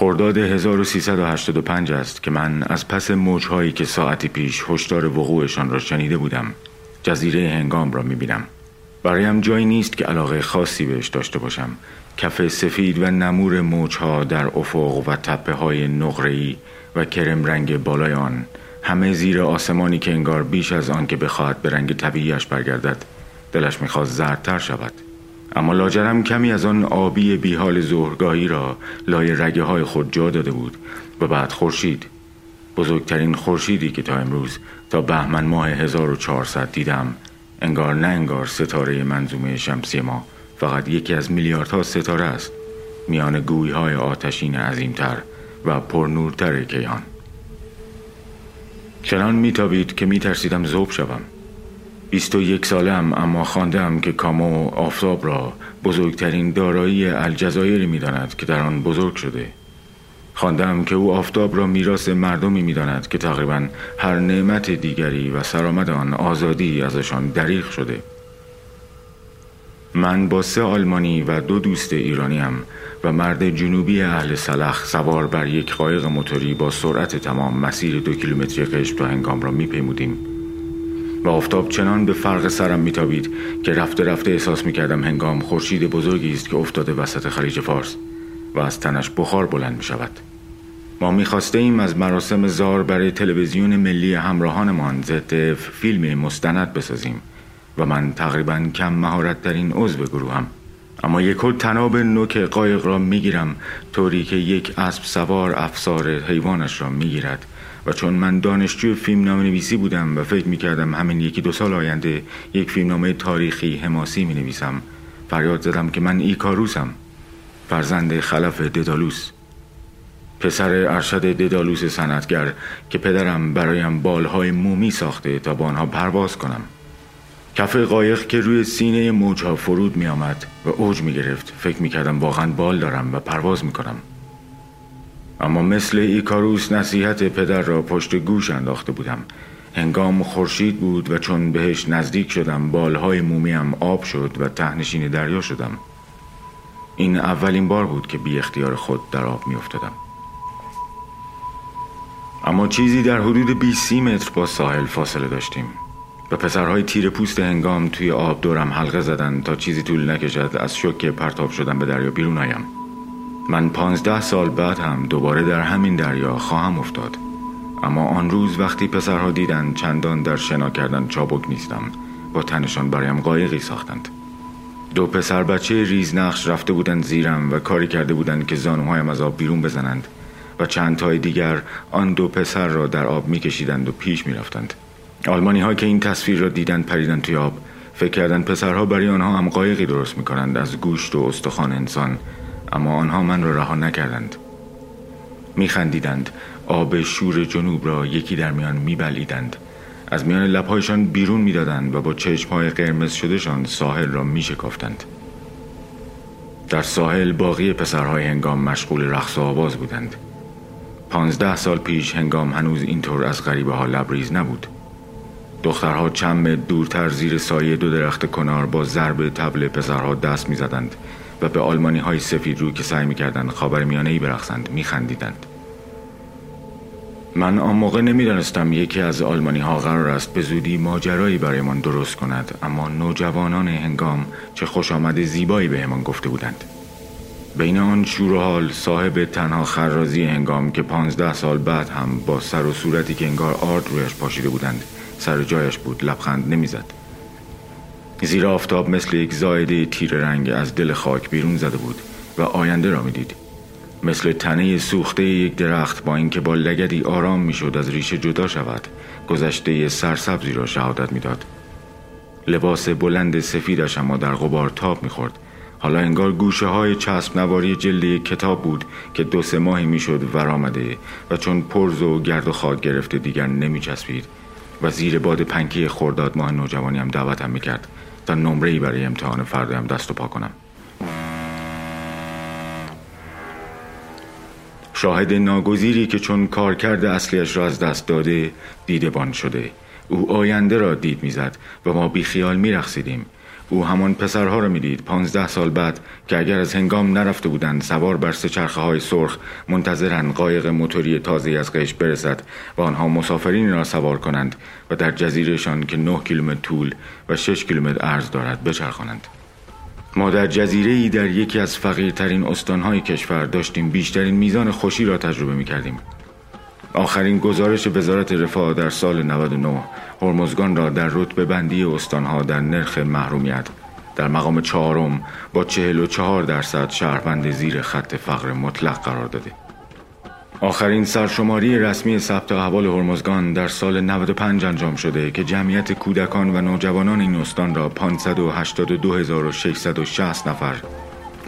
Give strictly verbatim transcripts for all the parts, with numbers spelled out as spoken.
خرداد هزار و سیصد و هشتاد و پنج است که من از پس موج‌هایی که ساعتی پیش هشدار وقوعشان را شنیده بودم، جزیره هنگام را می‌بینم. برایم جایی نیست که علاقه خاصی بهش داشته باشم. کف سفید و نمور موج‌ها در افق و تپه‌های نقره‌ای و کرم رنگ بالای آن، همه زیر آسمانی که انگار بیش از آن که بخواهد به رنگ طبیعیش برگردد، دلش می‌خواست زردتر شود. اما لاجرم کمی از آن آبی بیحال ظهرگاهی را لای رگه های خود جا داده بود و بعد خورشید، بزرگترین خورشیدی که تا امروز تا بهمن ماه هزار و چهارصد دیدم، انگار نه انگار ستاره منظومه شمسی ما فقط یکی از میلیاردها ستاره است، میان گوی های آتشین عظیمتر و پرنورتر کیهان. چنان میتابید که میترسیدم ذوب شوم. بیست و یک سالم، اما خواندم که کامو آفتاب را بزرگترین دارایی الجزایر می‌داند که در آن بزرگ شده. خواندم که او آفتاب را میراث مردمی می‌داند که تقریباً هر نعمت دیگری و سرآمد آن آزادی ازشان دریغ شده. من با سه آلمانی و دو دوست ایرانیم و مرد جنوبی اهل سلخ سوار بر یک قایق موتوری با سرعت تمام مسیر دو کیلومتری قشم تا هنگام را می‌پیمودیم. و آفتاب چنان به فرق سرم میتابید که رفته رفته احساس میکردم هنگام خورشید بزرگی است که افتاده وسط خلیج فارس و از تنش بخار بلند میشود. ما میخواستیم از مراسم زار برای تلویزیون ملی همراهانمان زدف فیلمی مستند بسازیم و من تقریباً کم مهارت ترین عضو گروهم، اما یک کل تناب نوک قایق را میگیرم طوری که یک اسب سوار افسار حیوانش را میگیرد و چون من دانشجو فیلمنامه نویسی بودم و فکر میکردم همین یکی دو سال آینده یک فیلمنامه تاریخی حماسی مینویسم، فریاد زدم که من ایکاروسم، فرزند خلف ددالوس، پسر ارشد ددالوس صنعتگر که پدرم برایم بالهای مومی ساخته تا با آنها پرواز کنم. کف قایق که روی سینه موجها فرود می آمد و اوج می گرفت، فکر می کردم واقعا بال دارم و پرواز می کنم. اما مثل ایکاروس نصیحت پدر را پشت گوش انداخته بودم. هنگام خورشید بود و چون بهش نزدیک شدم بالهای مومیم آب شد و تهنشین دریا شدم. این اولین بار بود که بی اختیار خود در آب می افتادم. اما چیزی در حدود بیست متر با ساحل فاصله داشتیم و پسرهای تیر پوست هنگام توی آب دورم حلقه زدن تا چیزی طول نکشد از شوک پرتاب شدن به دریا بیرون آیم. من پانزده سال بعد هم دوباره در همین دریا خواهم افتاد، اما آن روز وقتی پسرها دیدن چندان در شنا کردن چابک نیستم، با تنشان برایم قایقی ساختند. دو پسر بچه ریز نقش رفته بودند زیرم و کاری کرده بودند که زانوهایم از آب بیرون بزنند و چند تای دیگر آن دو پسر را در آب میکشیدند و پیش میرفتند. آلمانی ها که این تصویر را دیدند پریدند توی آب، فکر کردند پسرها برای آنها هم قایقی درست میکنند از گوشت و استخوان انسان، اما آنها من را رها نکردند. میخندیدند، آب شور جنوب را یکی در میان میبلیدند، از میان لبهایشان بیرون میدادند و با چشمهای قرمز شدهشان ساحل را میشکافتند. در ساحل باقی پسرهای هنگام مشغول رقص و آواز بودند. پانزده سال پیش هنگام هنوز اینطور از غریبه ها لبریز نبود. دخترها چند متر دورتر زیر سایه دو درخت کنار با ضرب طبل پسرها دست میزدند و به آلمانی های سفید رو که سعی میکردند خاورمیانه‌ای برقصند میخندیدند. من آن موقع نمیدانستم یکی از آلمانی ها قرار است به زودی ماجرایی برایمان درست کند، اما نوجوانان هنگام چه خوش آمد زیبایی بهمان گفته بودند. بین آن شور و حال صاحب تنها خرازی هنگام که پانزده سال بعد هم با سر و صورتی که انگار آرد رویش پاشیده بودند سر جایش بود، لبخند نمیزد. زیر آفتاب مثل یک زایده تیر رنگ از دل خاک بیرون زده بود و آینده را میدید، مثل تنه سوخته یک درخت با اینکه با لگدی آرام میشد از ریشه جدا شود، گذشته سرسبزی را شهادت میداد. لباس بلند سفیدش اما در غبار تاب میخورد، حالا انگار گوشه های چسب نواری جلد کتاب بود که دو سه ماهی میشد ورآمده و چون پرز و گرد و خاک گرفته دیگر نمیچسبید و زیر باد پنکی خرداد ماه نوجوانیم دعوتم میکرد تا نمره‌ای برای امتحان فردایم دست و پا کنم. شاهد ناگزیری که چون کارکرد اصلیش را از دست داده دیده‌بان شده، او آینده را دید میزد و ما بیخیال میرقصیدیم. او همان پسرها را میدید پانزده سال بعد که اگر از هنگام نرفته بودند سوار بر سه چرخه های سرخ منتظرند قایق موتوری تازه از قش برسد و آنها مسافرین را سوار کنند و در جزیرهشان که نه کیلومتر طول و شش کیلومتر عرض دارد بچرخانند. ما در جزیره‌ای در یکی از فقیرترین استانهای کشور داشتیم بیشترین میزان خوشی را تجربه می‌کردیم. آخرین گزارش وزارت رفاه در سال نود و نه هرمزگان را در رتبه بندی استانها در نرخ محرومیت در مقام چهارم با چهل و چهار درصد شهروند زیر خط فقر مطلق قرار داده. آخرین سرشماری رسمی ثبت احوال هرمزگان در سال نود و پنج انجام شده که جمعیت کودکان و نوجوانان این استان را پانصد و هشتاد و دو هزار و ششصد و شصت نفر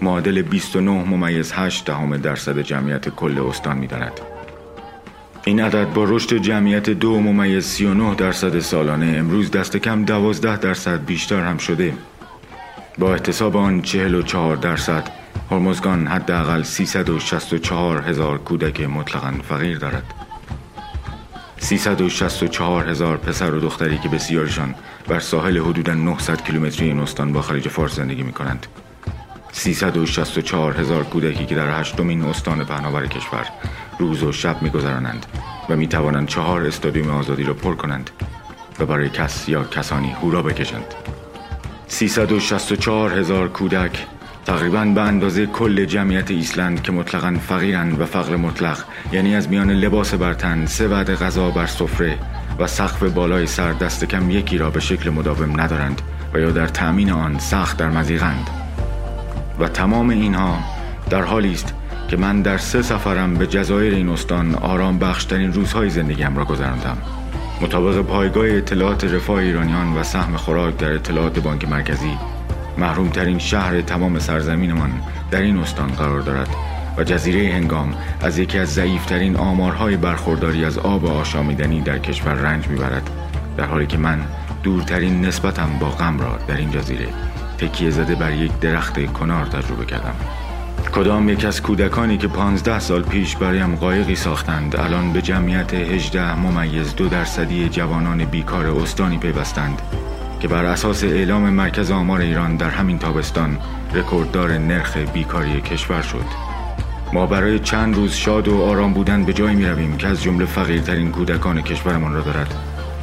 معادل بیست و نه ممیز هشت دهم درصد جمعیت کل استان می‌داند. این عدد با رشد جمعیت دو ممیز سی و نه درصد سالانه امروز دست کم دوازده درصد بیشتر هم شده. با احتساب آن چهل و چهار درصد هرمزگان حداقل سیصد و شصت و چهار هزار کودک مطلقاً فقیر دارد. سیصد و شصت و چهار هزار پسر و دختری که بسیارشان بر ساحل حدوداً نهصد کیلومتری این استان با خلیج فارس زندگی می کنند. سیصد و شصت و چهار هزار کودکی که در هشتمین استان پهناور کشور روز و شب می‌گذرانند و می‌توانند چهار استادیوم آزادی را پر کنند و برای کس یا کسانی هورا بکشند. سیصد و شصت و چهار هزار کودک تقریباً به اندازه کل جمعیت ایسلند که مطلقاً فقیرند و فقر مطلق یعنی از میان لباس بر تن، سه وعده غذا بر سفره و سقف بالای سر دست کم یکی را به شکل مداوم ندارند و یا در تأمین آن سخت در مضیقند. و تمام اینها در حالی است که من در سه سفرم به جزایر این استان آرام بخشترین روزهای زندگیم را گذراندم. مطابق پایگاه اطلاعات رفاه ایرانیان و سهم خوراک در اطلاعات بانک مرکزی، محرومترین شهر تمام سرزمینمان در این استان قرار دارد و جزیره هنگام از یکی از ضعیفترین آمارهای برخورداری از آب آشامیدنی در کشور رنج میبرد، در حالی که من دورترین نسبتم با غم را در این جزیره تکیه زده بر یک درخت کنار تجربه کردم. کدام یک از کودکانی که پانزده سال پیش برایم قایقی ساختند الان به جمعیت هجده ممیز دو درصدی جوانان بیکار استانی پیوستند که بر اساس اعلام مرکز آمار ایران در همین تابستان رکورددار نرخ بیکاری کشور شد. ما برای چند روز شاد و آرام بودن به جایی می رویم که از جمله فقیرترین کودکان کشورمان را دارد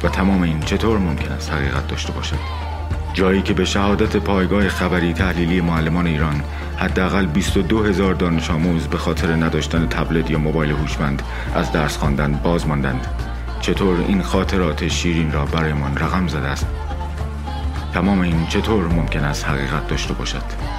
و تمام این چطور ممکن است حقیقت داشته باشد؟ جایی که به شهادت پایگاه خبری تحلیلی معلمان ایران حداقل بیست و دو هزار دانش آموز به خاطر نداشتن تبلت یا موبایل هوشمند از درس خواندن باز ماندند، چطور این خاطرات شیرین را برایمان رقم زده است؟ تمام این چطور ممکن است حقیقت داشته باشد؟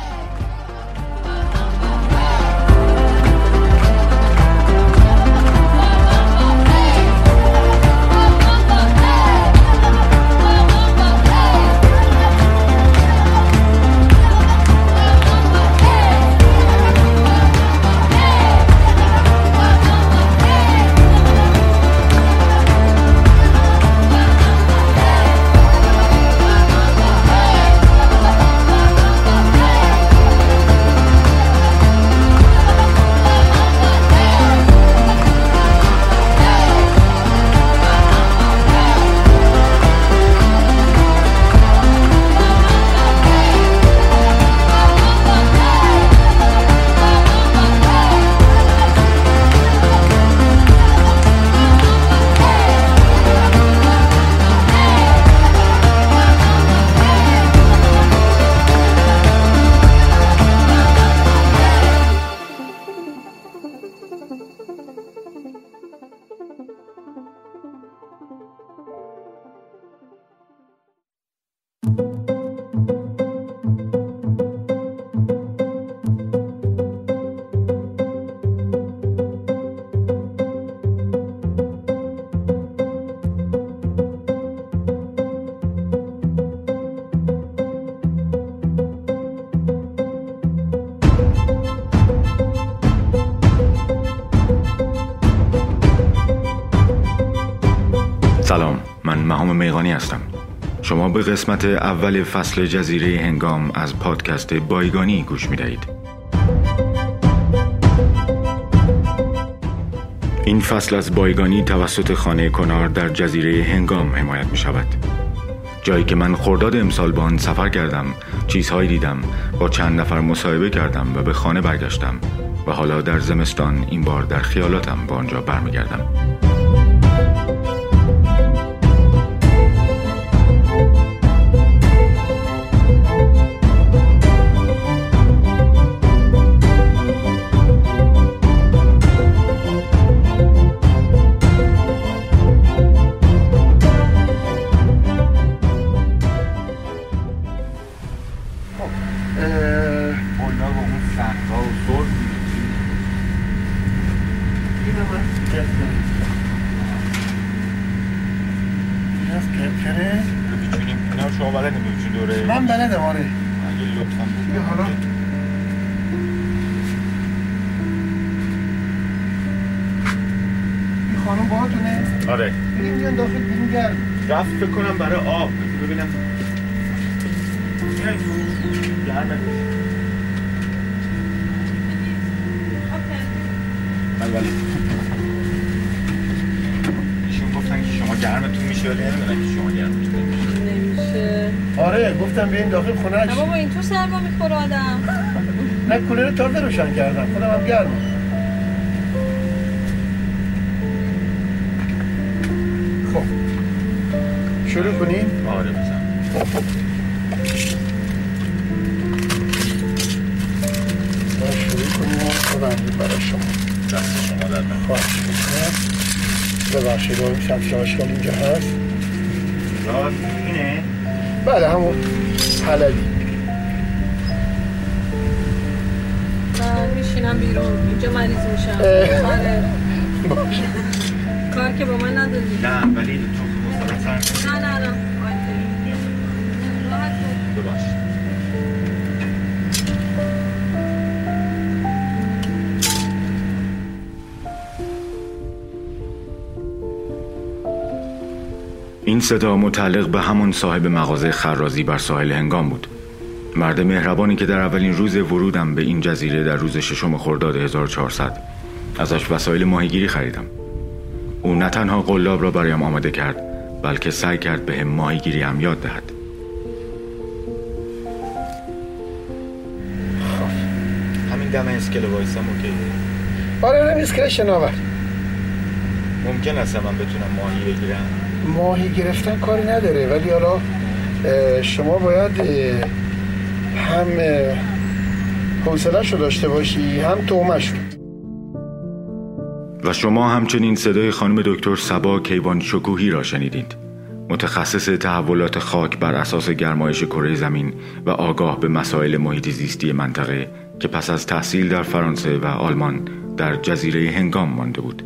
سلام، من مهام میغانی هستم. شما به قسمت اول فصل جزیره هنگام از پادکست بایگانی گوش می دهید. این فصل از بایگانی توسط خانه کنار در جزیره هنگام حمایت می شود. جایی که من خرداد امسال به آن سفر کردم، چیزهایی دیدم، با چند نفر مصاحبه کردم و به خانه برگشتم و حالا در زمستان این بار در خیالاتم به آنجا برمیگردم. رفت بکنم برای آب ببینم یه جهنم بله بله ایشون گفتن که شما گرمتون میشه ولی نمیدونم که شما گرمتون نمیشه. آره گفتم بیاییم داخل خونه اش. بابا اینطور سرما میخوره آدم. نه کولر تازه روشن کردم خودم هم گرمم. شروع کنیم؟ آره بزن. ما شروع کنیم خودم برای شما دست شما در من خواهد شما ببخشی با این سبزه آشکال اینجا هست راست اینه؟ بله همون حلبی. من میشینم بیرون اینجا مریض میشم باشه کار که با من نداریم. نه ولی تو نه نه نه راحت بود باش. این صدا متعلق به همان صاحب مغازه خرازی بر ساحل هنگام بود، مرد مهربانی که در اولین روز ورودم به این جزیره در روز ششم خرداد هزار و چهارصد ازش وسایل ماهیگیری خریدم. او نه تنها قلاب را برایم آماده کرد بلکه سعی کرد به هم ماهیگیری هم یاد دهد. خب همین دم اسکله وایسم اوکی؟ آره آره اسکله شناور. ممکن است من بتونم ماهی بگیرم؟ ماهی گرفتن کاری نداره ولی حالا شما باید هم حوصله‌شو داشته باشی هم تومشو. و شما همچنین صدای خانم دکتر صبا کیوان شکوهی را شنیدید، متخصص تحولات خاک بر اساس گرمایش کره زمین و آگاه به مسائل محیط زیستی منطقه که پس از تحصیل در فرانسه و آلمان در جزیره هنگام مانده بود.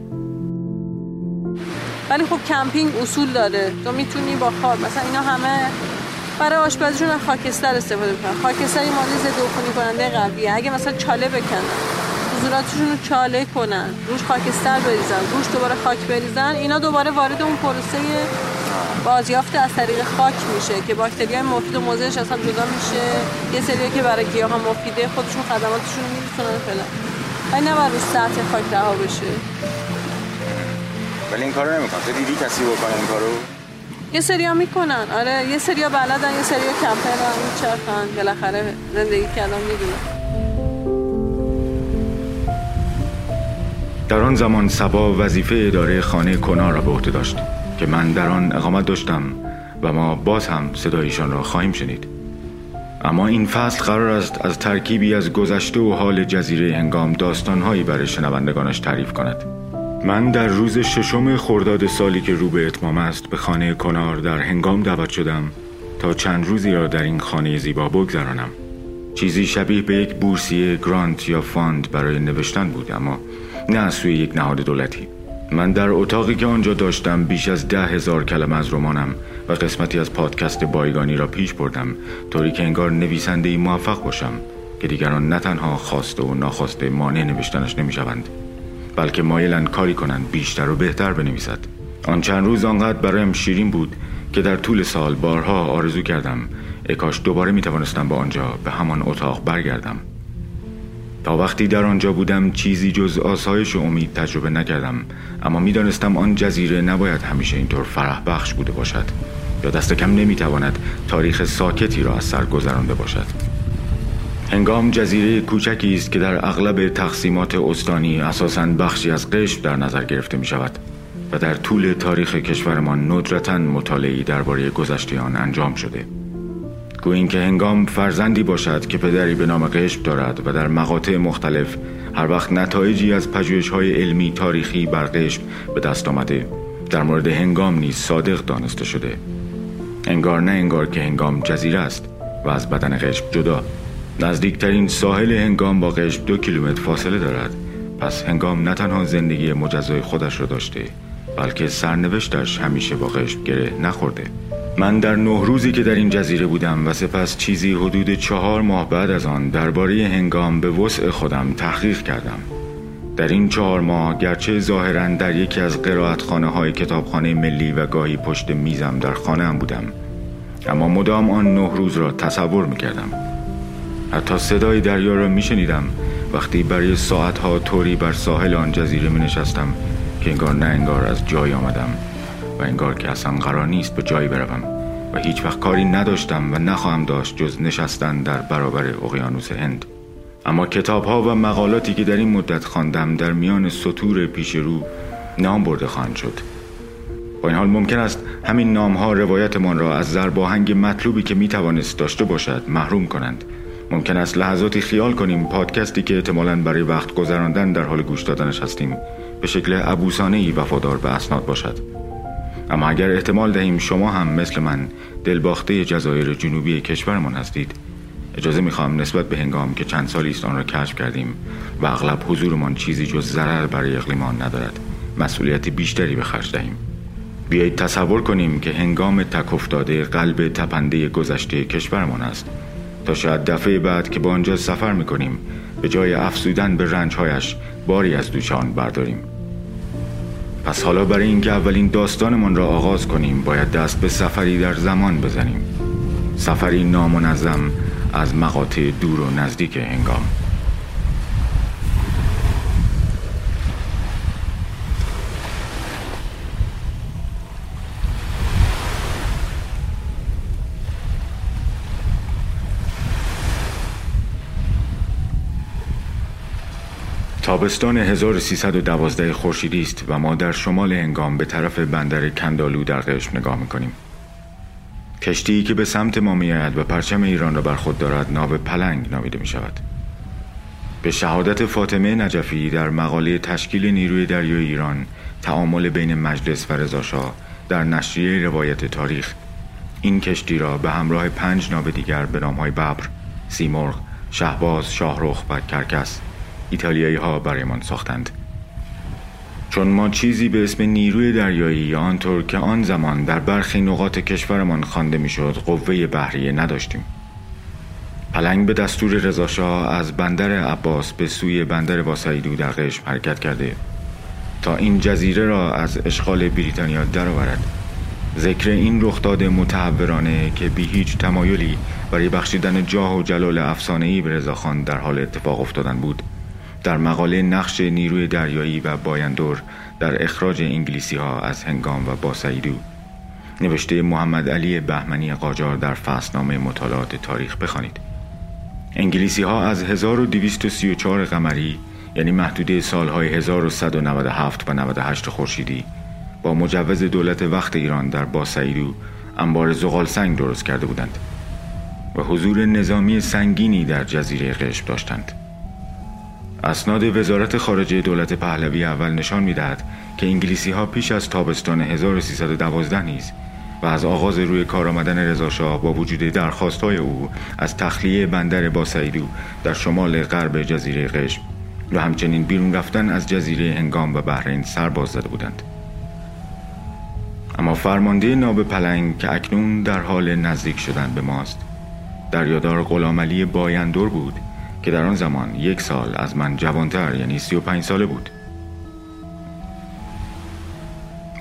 ولی خب کمپینگ اصول داره، تو میتونی با خاک مثلا اینا همه برای آشپزیشون از خاکستر استفاده می‌کنن. خاکستری ماده ضد عفونی کننده قویه. اگه مثلا چاله بکنن زوراتشون رو چاله کنن، روش خاکستر بریزن، روش دوباره خاک بریزن، اینا دوباره وارد اون پروسه بازیافت از طریق خاک میشه که باکتریای مفید و مضرش اصلا جدا میشه. یه سریه که برای گیاه ها مفیده خودشون خدماتشون رو میرسونن فعلا. ولی نه بر روی سطح خاک رها بشه. ولی این کارو نمیکنن. تو دیدی کسی بکنه این کارو؟ یه سریا میکنن. آره یه سریا بلدن، یه سریا کمترن، میچرخن، بالاخره زندگی کردن میبینن. در آن زمان صبا وظیفه اداره خانه کنا را به عهده داشت که من در آن اقامت داشتم و ما باز هم صدایشان را خواهیم شنید. اما این فصل قرار است از ترکیبی از گذشته و حال جزیره هنگام داستانهایی برای شنوندگانش تعریف کند. من در روز ششم خرداد سالی که رو به اتمام است به خانه کنار در هنگام دعوت شدم تا چند روزی را در این خانه زیبا بگذرانم. چیزی شبیه به یک بورسیه، گرانت یا فاند برای نوشتن بود اما نه از سوی یک نهاد دولتی. من در اتاقی که آنجا داشتم بیش از ده هزار کلمه از رمانم و قسمتی از پادکست بایگانی را پیش بردم طوری که انگار نویسنده‌ای موفق باشم که دیگران نه تنها خواسته و ناخواسته مانع نوشتنش نمیشوند بلکه مایلند کاری کنند بیشتر و بهتر بنویسد. آن چند روز آنقدر برایم شیرین بود که در طول سال بارها آرزو کردم ای کاش دوباره میتوانستم به آنجا به همان اتاق برگردم. تا وقتی در آنجا بودم چیزی جز آسایش و امید تجربه نکردم اما میدانستم آن جزیره نباید همیشه اینطور فرح بخش بوده باشد یا دست کم نمیتواند تاریخ ساکتی را از سر گذرانده باشد. هنگام جزیره کوچکی است که در اغلب تقسیمات استانی اساساً بخشی از قشم در نظر گرفته می شود و در طول تاریخ کشورمان ندرتاً مطالعه‌ای درباره گذشته آن انجام شده. گویا اینکه هنگام فرزندی باشد که پدری به نام قشم دارد و در مقاطع مختلف هر وقت نتایجی از پژوهش‌های علمی تاریخی بر قشم به دست آمده، در مورد هنگام نیز صادق دانسته شده. انگار نه انگار که هنگام جزیره است و از بدن قشم جدا. نزدیکترین ساحل هنگام با قشم دو کیلومتر فاصله دارد. پس هنگام نه تنها زندگی مجزای خودش را داشته، بلکه سرنوشتش همیشه با قشم گره نخورده. من در نه روزی که در این جزیره بودم و سپس چیزی حدود چهار ماه بعد از آن درباره هنگام به وسع خودم تحقیق کردم. در این چهار ماه گرچه ظاهراً در یکی از قرائتخانه های کتابخانه ملی و گاهی پشت میزم در خانه‌ام بودم، اما مدام آن نه روز را تصور می‌کردم. حتی صدای دریا را می‌شنیدم وقتی برای ساعت‌ها طوری بر ساحل آن جزیره می‌نشستم که انگار نه انگار از جای آمدم و انگار که اصلا قرار نیست به جایی بروم و هیچ وقت کاری نداشتم و نخواهم داشت جز نشستن در برابر اقیانوس هند. اما کتاب‌ها و مقالاتی که در این مدت خواندم در میان سطور پیش رو نام برده خوانده شد. با این حال ممکن است همین نام‌ها روایتمان را از ضرب آهنگ مطلوبی که می‌توانست داشته باشد محروم کنند. ممکن است لحظاتی خیال کنیم پادکستی که احتمالاً برای وقت گذراندن در حال گوش دادنش هستیم به شکل عبوسانه‌ای وفادار به اسناد باشد. اما اگر احتمال دهیم شما هم مثل من دلباخته جزایر جنوبی کشورمان هستید، اجازه میخوام نسبت به هنگام که چند سالی است آن را کشف کردیم و اغلب حضورمان چیزی جز ضرر برای اقلیمان ندارد، مسئولیت بیشتری به خرج دهیم. بیایید تصور کنیم که هنگام تک افتاده قلب تپنده گذشته کشورمان است تا شاید دفعه بعد که با آنجا سفر میکنیم به جای افزودن به رنجهایش باری از دوش آن برداریم. پس حالا برای اینکه اولین داستانمان را آغاز کنیم باید دست به سفری در زمان بزنیم، سفری نامنظم از مقاطع دور و نزدیک هنگام. تابستان هزار و سیصد و دوازده خورشیدی است و ما در شمال هنگام به طرف بندر کندالو در قشم نگاه می‌کنیم. کشتی که به سمت ما می‌آید و پرچم ایران را بر خود دارد ناو پلنگ نامیده می‌شود. به شهادت فاطمه نجفی در مقاله تشکیل نیروی دریایی ایران، تعامل بین مجلس و رضاشاه در نشریه روایت تاریخ، این کشتی را به همراه پنج ناو دیگر به نام‌های ببر، سیمرغ، شهباز، شاهرخ و کرکس ایتالیایی‌ها برایمان ساختند. چون ما چیزی به اسم نیروی دریایی آنطور که آن زمان در برخی نقاط کشورمان خوانده میشد قوه بحریه نداشتیم. پلنگ به دستور رضاشاه از بندر عباس به سوی بندر واسعیدو در قشم حرکت کرده تا این جزیره را از اشغال بریتانیا درآورد. ذکر این رخداد متحورانه که بی هیچ تمایلی برای بخشیدن جاه و جلال افسانه‌ای به رضاخان در حال اتفاق افتادن بود، در مقاله نقش نیروی دریایی و بایندور در اخراج انگلیسی ها از هنگام و باسعیدو نوشته محمد علی بهمنی قاجار در فصلنامه مطالعات تاریخ بخوانید. انگلیسی ها از هزار و دویست و سی و چهار قمری یعنی محدوده سالهای هزار و صد و نود و هفت و نود و هشت خورشیدی با مجوز دولت وقت ایران در باسعیدو انبار زغال سنگ درست کرده بودند و حضور نظامی سنگینی در جزیره قشم داشتند. اسناد وزارت خارجه دولت پهلوی اول نشان می‌دهد که انگلیسی‌ها پیش از تابستان هزار و سیصد و دوازده نیز و از آغاز روی کار آمدن رضاشاه با وجود درخواست‌های او از تخلیه بندر باسعیدو در شمال غرب جزیره قشم و همچنین بیرون رفتن از جزیره هنگام و بحرین سر باز زده بودند. اما فرمانده ناو پلنگ که اکنون در حال نزدیک شدن به ماست، دریادار غلامعلی بایندور بود که در آن زمان یک سال از من جوانتر یعنی سی و پنج ساله بود.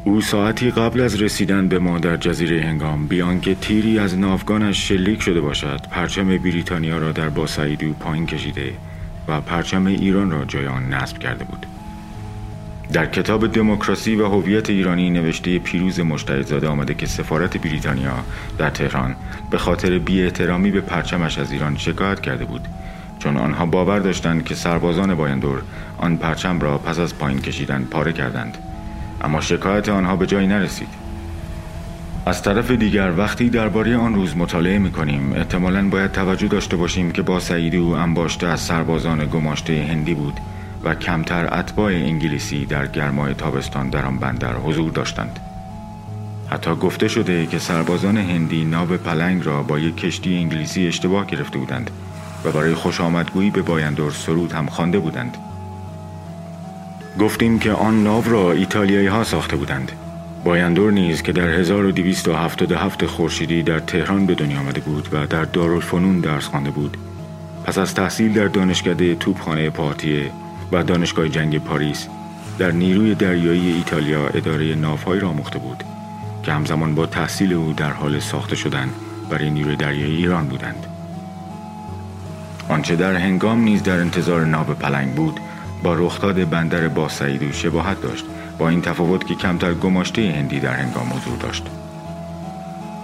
او ساعتی قبل از رسیدن به ما در جزیره هنگام بیان که تیری از ناوگانش شلیک شده باشد پرچم بریتانیا را در باسعیدو پایین کشیده و پرچم ایران را جای آن نصب کرده بود. در کتاب دموکراسی و هویت ایرانی نوشته پیروز مجتهدزاده آمده که سفارت بریتانیا در تهران به خاطر بی‌احترامی به پرچمش از ایران شکایت کرده بود، چون آنها باور داشتند که سربازان بایندور آن پرچم را پس از پایین کشیدن پاره کردند، اما شکایت آنها به جایی نرسید. از طرف دیگر وقتی درباره آن روز مطالعه می‌کنیم، احتمالاً باید توجه داشته باشیم که با سعیدی او انباشته از سربازان گماشته هندی بود و کمتر اتباع انگلیسی در گرمای تابستان در آن بندر حضور داشتند. حتی گفته شده که سربازان هندی ناو پلنگ را با یک کشتی انگلیسی اشتباه گرفته بودند و برای خوش آمدگویی به بایندور سرود هم خوانده بودند. گفتیم که آن ناو را ایتالیایی‌ها ساخته بودند. بایندور نیز که در هزار و دویست و هفتاد و هفت خورشیدی در تهران به دنیا آمده بود و در دارالفنون درس خوانده بود، پس از تحصیل در دانشکده توپخانه پارتیه و دانشگاه جنگ پاریس در نیروی دریایی ایتالیا اداره ناوهای را آموخته بود که همزمان با تحصیل او در حال ساخته شدن برای نیروی دریایی ایران بودند. آنچه در هنگام نیز در انتظار ناو پلنگ بود با رخداد بندر باسعیدو شباهت داشت، با این تفاوت که کمتر گماشته هندی در هنگام حضور داشت.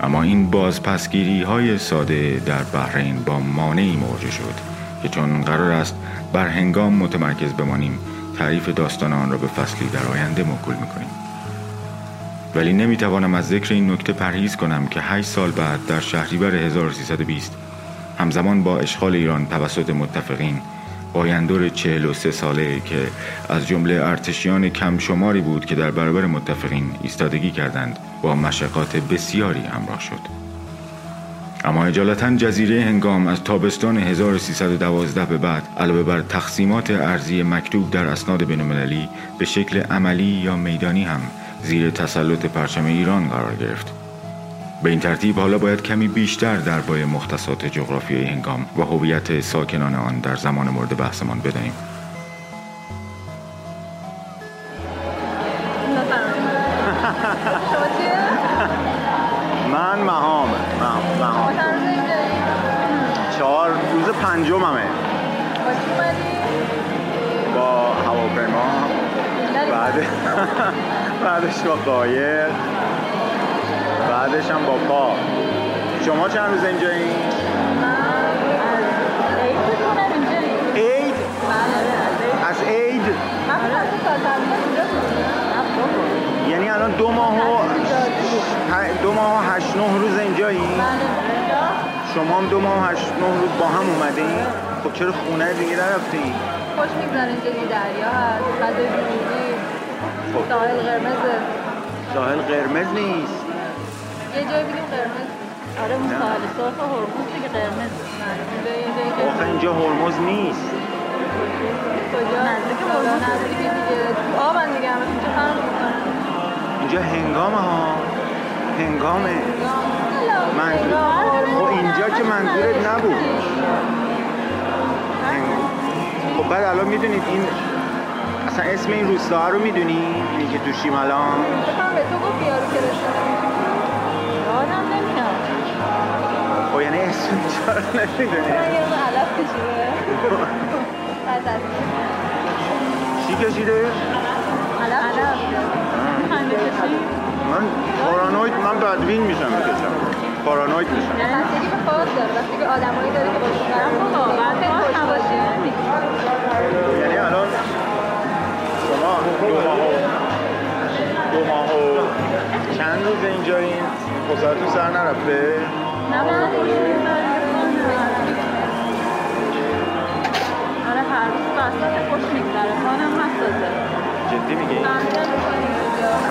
اما این بازپسگیری های ساده در بحرین با مانعی مواجه شد که چون قرار است بر هنگام متمرکز بمانیم، تعریف داستان آن را به فصلی در آینده موکول میکنیم. ولی نمیتوانم از ذکر این نکته پرهیز کنم که هشت سال بعد در شهریور هزار و سیصد و بیست همزمان با اشغال ایران توسط متفقین، بایندور چهل و سه ساله که از جمله ارتشیان کم شماری بود که در برابر متفقین ایستادگی کردند، با مشقات بسیاری همراه شد. اما اجالتاً جزیره هنگام از تابستان هزار و سیصد و دوازده به بعد علاوه بر تقسیمات ارضی مکتوب در اسناد بین‌المللی به شکل عملی یا میدانی هم زیر تسلط پرچم ایران قرار گرفت. به این ترتیب حالا باید کمی بیشتر درباره مختصات جغرافیایی هنگام و هویت ساکنان آن در زمان مورد بحثمان بدانیم. من مهام مهام چهار روز پنجممه. با چی اومدی؟ با هواپیما، بعد بعدش با قایق، بعدش هم با پا. شما چند روز اینجا این؟ من از عید بکنم اینجا این. عید؟ بله از عید؟ من از سال تبدیل اینجا بکنم. یعنی الان دو ماه و دو ماه و هشت نه روز اینجا این؟ شما هم دو ماه و هشت نه روز با هم اومده این؟ خب چرا خونه دیگه نرفتی؟ خوش میگذاره اینجا، دریا هست، غذای بیرونی، ساحل قرمزه. ساحل قرمز نیست؟ یه جایی بگیم قرمز. آره اون ساحل صرف هرمز دیگه قرمز. آخه اینجا هرمز نیست. کجا؟ نزدیک هرمز. نزدیک دیگه تو آب هم دیگه همه اینجا فرق میکنه. اینجا هنگامه ها. هنگامه. منظور. خب اینجا که منظورت نبود. خب بعد الان میدونید این اصلا اسم این روستا رو میدونی؟ اینی که توشیم الان. بخوام به تو گفت بیارو که داشتم. آنم نمیدونم. خب یعنی اسم اینجا رو نمیدونی؟ من یه با علف کشیده. چی کشیده؟ علف کشیده. میخوایم بکشیم؟ من پارانوید، من بدوین میشم بکشم. پارانوید میشم. وقتی که به خواهد داره، وقتی که آدم هایی داره که باشیم برم بابا. من فکر حواشی نمیدونم. یعنی الان شما دو ماه و دو ماه و چند روز اینجا این؟ خسارتون سر نرفته؟ نه من آره هر روز بساط خوش میگذره، خانم مسازه. جدی میگی؟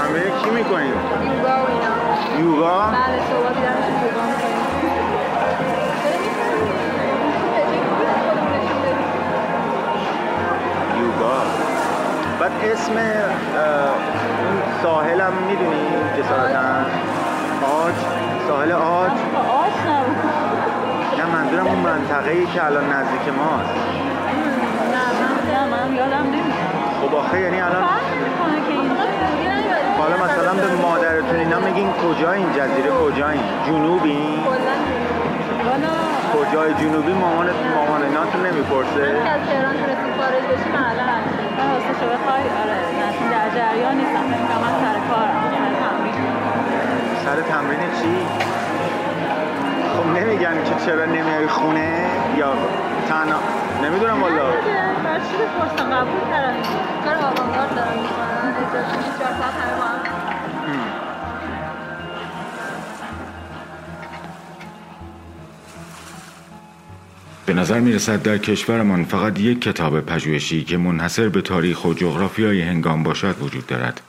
همه چی میکنیم؟ یوگا و اینا. یوگا؟ بله صبح دیدمشون یوگا میکنیم. یوگا بعد اسم اون ساحل هم میدونی جسارتن؟ آج، ساحل آج. آج نه نه منظورم اون منطقه ای که الان نزدیک ماست. نه نه من یادم نمیاد. خب آخه یعنی الان فرق میکنه که اینجا دیگه نمیاد. حالا مثلا به مادرتون اینا میگین کجا این جزیره کجا این؟ جنوبی؟ کجای جنوبی مامانت مامان ایناتون نمیپرسه؟ من از تهران تونستیم خارج بشیم الان هستیم. من واسه شو بخوای آره نه در جریان نیستم نمیگم من سر کارم سر تمرین. سر تمرین چی؟ خب نمیگم که چرا نمیای خونه یا تنها نمیدونم والا. برشی بپرسم قبول ترم کار آبانگار دارم میکنم اجازه میدی چهار ساعت همه با هم به نظر میرسد در کشورمان فقط یک کتاب پژوهشی که منحصر به تاریخ و جغرافیای هنگام باشد وجود دارد.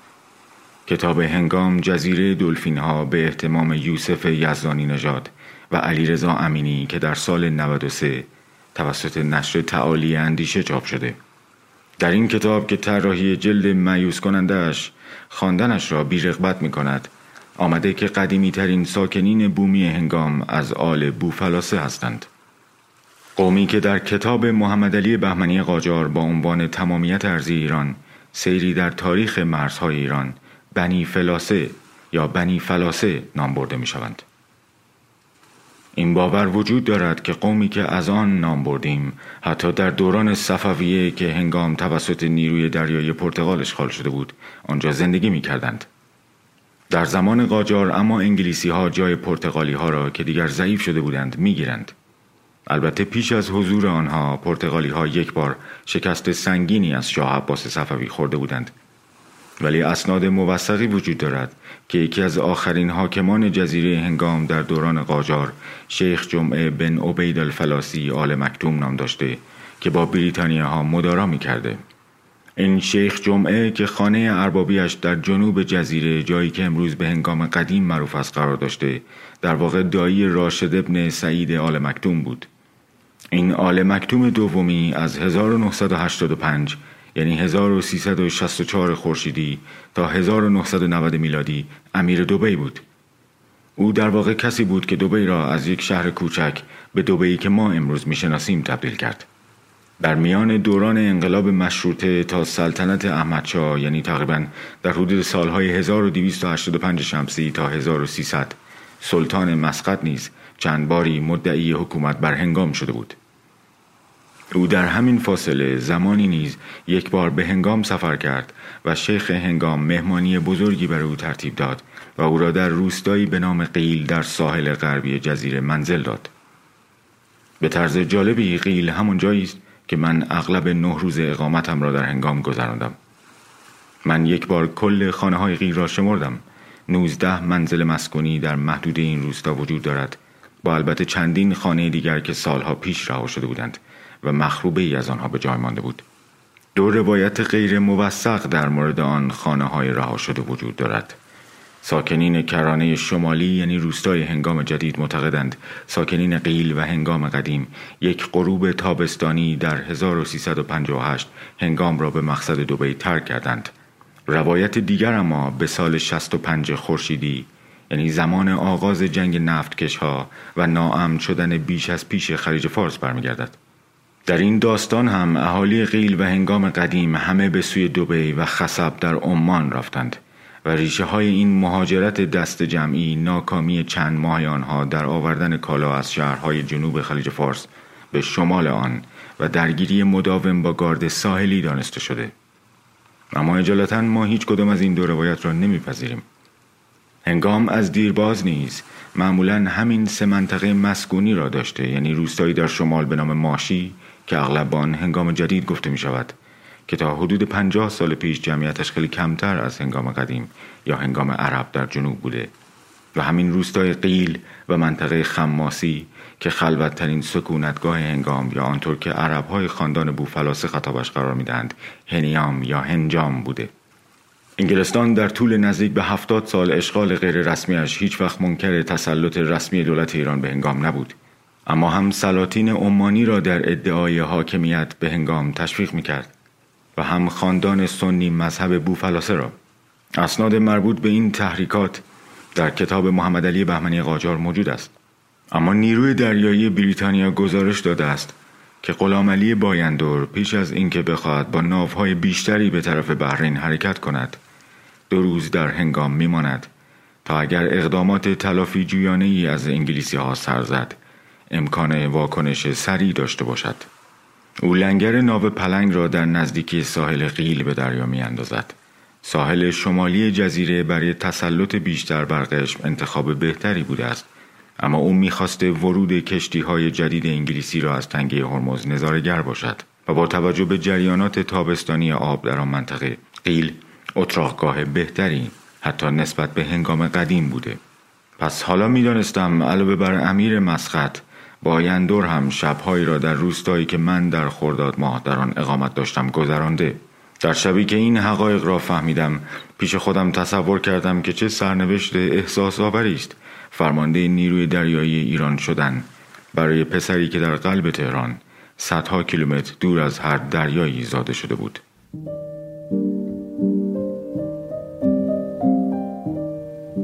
کتاب هنگام جزیره دلفین ها به اهتمام یوسف یزدانی نژاد و علیرضا امینی که در سال نود و سه توسط نشر تعالی اندیشه چاپ شده. در این کتاب که طراحی جلد مایوس کنندش خواندنش را بی رغبت می کند آمده که قدیمی ترین ساکنین بومی هنگام از آل بوفلاسه هستند. قومی که در کتاب محمد علی بهمنی قاجار با عنوان تمامیت ارضی ایران سیری در تاریخ مرزهای ایران بنی فلاسه یا بنی فلاسه نام برده می شوند. این باور وجود دارد که قومی که از آن نام بردیم حتی در دوران صفویه که هنگام توسط نیروی دریایی پرتغال اشغال شده بود آنجا زندگی می کردند. در زمان قاجار اما انگلیسی ها جای پرتغالی ها را که دیگر ضعیف شده بودند می گیرند. البته پیش از حضور آنها پرتغالی ها یک بار شکست سنگینی از شاه عباس صفوی خورده بودند، ولی اسناد موثقی وجود دارد که یکی از آخرین حاکمان جزیره هنگام در دوران قاجار شیخ جمعه بن عبید الفلاسی آل مکتوم نام داشته که با بریتانیا ها مدارا می کرده. این شیخ جمعه که خانه اربابیش در جنوب جزیره جایی که امروز به هنگام قدیم معروف است قرار داشته در واقع دایی راشد ابن سعید آل مکتوم بود. این آل مکتوم دومی از هزار و نهصد و هشتاد و پنج یعنی هزار و سیصد و شصت و چهار خورشیدی تا هزار و نهصد و نود میلادی امیر دبی بود. او در واقع کسی بود که دبی را از یک شهر کوچک به دبی که ما امروز میشناسیم تبدیل کرد. در میان دوران انقلاب مشروطه تا سلطنت احمدشاه یعنی تقریباً در حدود سالهای هزار و دویست و هشتاد و پنج شمسی تا هزار و سیصد سلطان مسقط نیز چند باری مدعی حکومت بر هنگام شده بود. او در همین فاصله زمانی نیز یک بار به هنگام سفر کرد و شیخ هنگام مهمانی بزرگی برای او ترتیب داد و او را در روستایی به نام قیل در ساحل غربی جزیره منزل داد. به طرز جالبی قیل همون جایی است که من اغلب نه روز اقامتم را در هنگام گذراندم. من یک بار کل خانه‌های قیل را شمردم. نوزده منزل مسکونی در محدوده این روستا وجود دارد با البته چندین خانه دیگر که سالها پیش رها شده بودند و مخروبه ای از آنها به جای مانده بود. دو روایت غیر موثق در مورد آن خانه‌های رها شده وجود دارد. ساکنین کرانه شمالی یعنی روستای هنگام جدید معتقدند ساکنین قیل و هنگام قدیم یک غروب تابستانی در هزار و سیصد و پنجاه و هشت هنگام را به مقصد دبی ترک کردند. روایت دیگر اما به سال شصت و پنج خورشیدی یعنی زمان آغاز جنگ نفتکش‌ها و ناامن شدن بیش از پیش خلیج فارس برمی‌گردد. در این داستان هم اهالی قیل و هنگام قدیم همه به سوی دبی و خصب در عمان رفتند و ریشه های این مهاجرت دست جمعی ناکامی چند ماهی آنها در آوردن کالا از شهرهای جنوب خلیج فارس به شمال آن و درگیری مداوم با گارد ساحلی دانسته شده. اما اجالتا ما هیچ کدام از این دو روایت را نمیپذیریم. هنگام از دیرباز نیز معمولا همین سه منطقه مسکونی را داشته یعنی روستایی در شمال به نام ماشی که اغلب آن هنگام جدید گفته می شود که تا حدود پنجاه سال پیش جمعیتش خیلی کمتر از هنگام قدیم یا هنگام عرب در جنوب بوده و همین روستای قیل و منطقه خماسی که خلوتترین سکونتگاه هنگام یا آنطور که عرب‌های خاندان بوفلاسه خطابش قرار می‌دهند هنیام یا هنجام بوده. انگلستان در طول نزدیک به هفتاد سال اشغال غیر رسمیش هیچ وقت منکر تسلط رسمی دولت ایران به هنگام نبود، اما هم سلاطین عمانی را در ادعای حاکمیت به هنگام تشویق می‌کرد و هم خاندان سنی مذهب بوفلاسه را. اسناد مربوط به این تحریکات در کتاب محمد علی بهمنی قاجار موجود است، اما نیروی دریایی بریتانیا گزارش داده است که غلامعلی بایندور پیش از اینکه بخواهد با ناوهای بیشتری به طرف بحرین حرکت کند دو روز در هنگام میماند تا اگر اقدامات تلافی جویانه ای از انگلیسی ها سر زد امکان واکنش سریع داشته باشد. او لنگر ناو پلنگ را در نزدیکی ساحل قیل به دریا می اندازد. ساحل شمالی جزیره برای تسلط بیشتر بر قشم انتخاب بهتری بوده است، اما او می‌خواسته ورود کشتی‌های جدید انگلیسی را از تنگه هرمز نظاره‌گر باشد و با توجه به جریانات تابستانی آب در آن منطقه، قیل اتراقگاه بهتری حتی نسبت به هنگام قدیم بوده. پس حالا می‌دانستم علاوه بر امیر مسقط، با یندور هم شب‌هایی را در روستایی که من در خرداد ماه در آن اقامت داشتم گذرانده. در شبی که این حقایق را فهمیدم، پیش خودم تصور کردم که چه سرنوشت احساس‌آوری است فرمانده نیروی دریایی ایران شدن برای پسری که در قلب تهران صدها کیلومتر دور از هر دریایی زاده شده بود.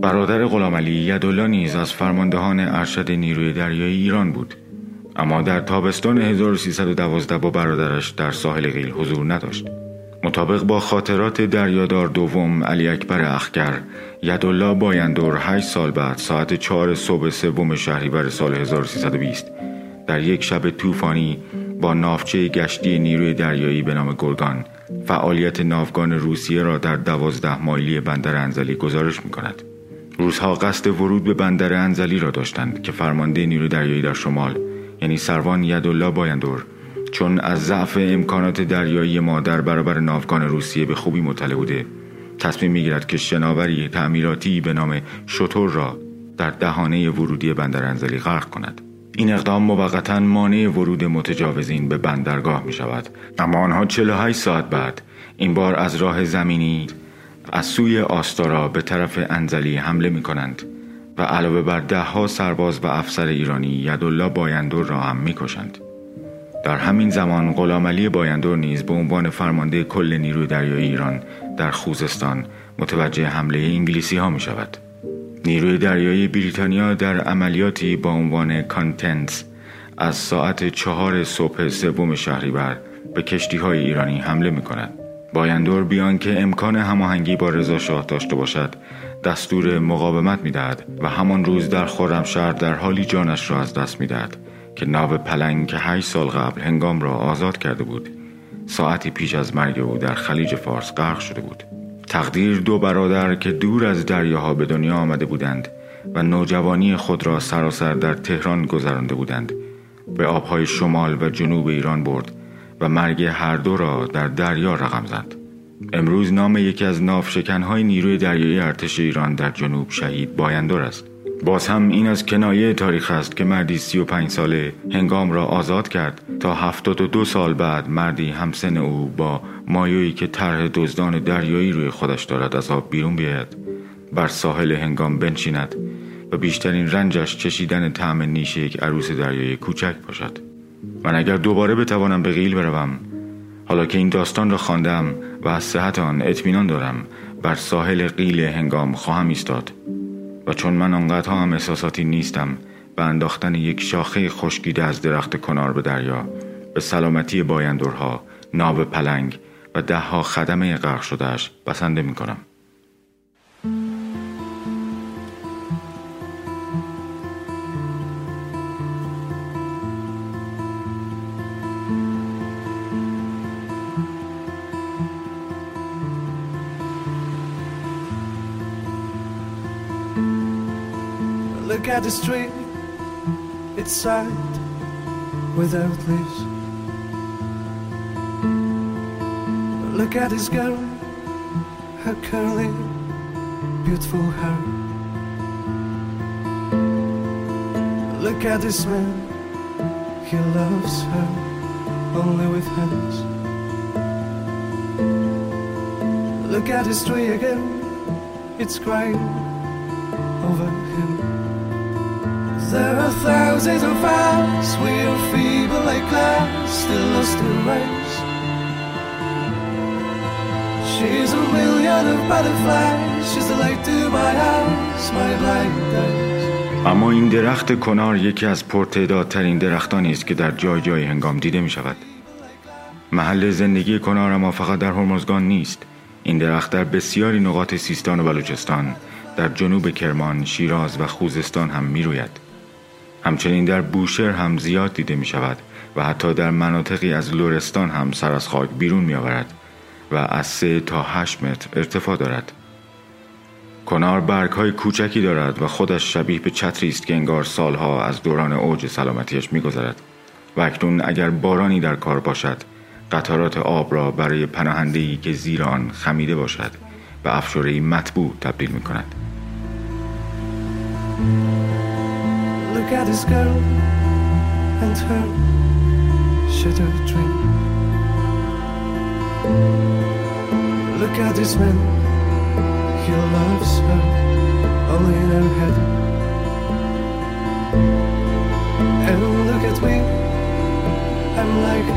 برادر غلامعلی یدالله نیز از فرماندهان ارشد نیروی دریایی ایران بود، اما در تابستان هزار و سیصد و دوازده با برادرش در ساحل قیل حضور نداشت. مطابق با خاطرات دریادار دوم علی اکبر اخگر، یدالله بایندور هشت سال بعد ساعت چهار صبح سوم شهریور سال هزار و سیصد و بیست در یک شب طوفانی با ناوچه گشتی نیروی دریایی به نام گرگان فعالیت ناوگان روسیه را در دوازده مایلی بندر انزلی گزارش می‌کند. روس‌ها قصد ورود به بندر انزلی را داشتند که فرمانده نیروی دریایی در شمال یعنی سروان یدالله بایندور چون از ضعف امکانات دریایی ما در برابر ناوگان روسیه به خوبی مطلع بوده، تصمیم می‌گیرد که شناوری تعمیراتی به نام شتور را در دهانه ورودی بندر انزلی غرق کند. این اقدام موقتاً مانع ورود متجاوزین به بندرگاه می‌شود، اما آنها چهل و هشت ساعت بعد این بار از راه زمینی از سوی آستارا به طرف انزلی حمله می‌کنند و علاوه بر ده‌ها سرباز و افسر ایرانی، یدالله بایندور را هم می‌کشند. در همین زمان غلامعلی بایندور نیز به عنوان فرمانده کل نیروی دریایی ایران در خوزستان متوجه حمله انگلیسی ها می شود. نیروی دریایی بریتانیا در عملیاتی با عنوان کانتنس از ساعت چهار صبح سوم شهریور به کشتی های ایرانی حمله می کند. بایندور بیان که امکان هماهنگی با رضا شاه داشته باشد، دستور مقاومت می دهد و همان روز در خرمشهر در حالی جانش را از دست می دهد که ناو پلنگ که هشت سال قبل هنگام را آزاد کرده بود، ساعتی پیش از مرگ او در خلیج فارس غرق شده بود. تقدیر دو برادر که دور از دریاها به دنیا آمده بودند و نوجوانی خود را سراسر در تهران گذرانده بودند، به آبهای شمال و جنوب ایران برد و مرگ هر دو را در دریا رقم زد. امروز نام یکی از ناوشکن‌های نیروی دریایی ارتش ایران در جنوب شهید بایندور است. باز هم این از کنایه تاریخ است که مردی سی و پنج ساله هنگام را آزاد کرد تا هفتاد و دو سال بعد مردی همسن او با مایویی که طرح دزدان دریایی روی خودش دارد از آب بیرون بیاید، بر ساحل هنگام بنشیند و بیشترین رنجش چشیدن طعم نیش یک عروس دریایی کوچک باشد. من اگر دوباره بتوانم به قیل بروم، حالا که این داستان را خواندم و از صحت آن اطمینان دارم، بر ساحل قیل هنگام خواهم ایستاد. و چون من آنقدر هم احساساتی نیستم و انداختن یک شاخه خشکیده از درخت کنار به دریا به سلامتی بایندورها، ناو پلنگ و ده ها خدمه غرق شدهش بسنده می کنم. Look at the street, it's sad without leaves. Look at this girl, her curly, beautiful hair. Look at this man, he loves her only with hands. Look at this tree again, it's crying over him. There are thousands of us, we are feeble like glass, still lost in race. She's a million of butterflies, she's the light to my eyes, my blind eyes. اما این درخت کنار یکی از پرتعدادترین درختانی است که در جای جای هنگام دیده می شود. محل زندگی کنار اما فقط در هرمزگان نیست، این درخت در بسیاری نقاط سیستان و بلوچستان، در جنوب کرمان، شیراز و خوزستان هم می روید. همچنین در بوشهر هم زیاد دیده می شود و حتی در مناطقی از لرستان هم سر از خاک بیرون می آورد و از سه تا هشت متر ارتفاع دارد. کنار برگ‌های کوچکی دارد و خودش شبیه به چتری است که انگار سالها از دوران اوج سلامتیش می‌گذرد و اکنون اگر بارانی در کار باشد قطرات آب را برای پناهنده‌ای که زیر آن خمیده باشد به افشوره‌ای مطبوع تبدیل می‌کند. Look at this girl and her shattered dream. Look at this man. He loves her only in her head. And look at me, I'm like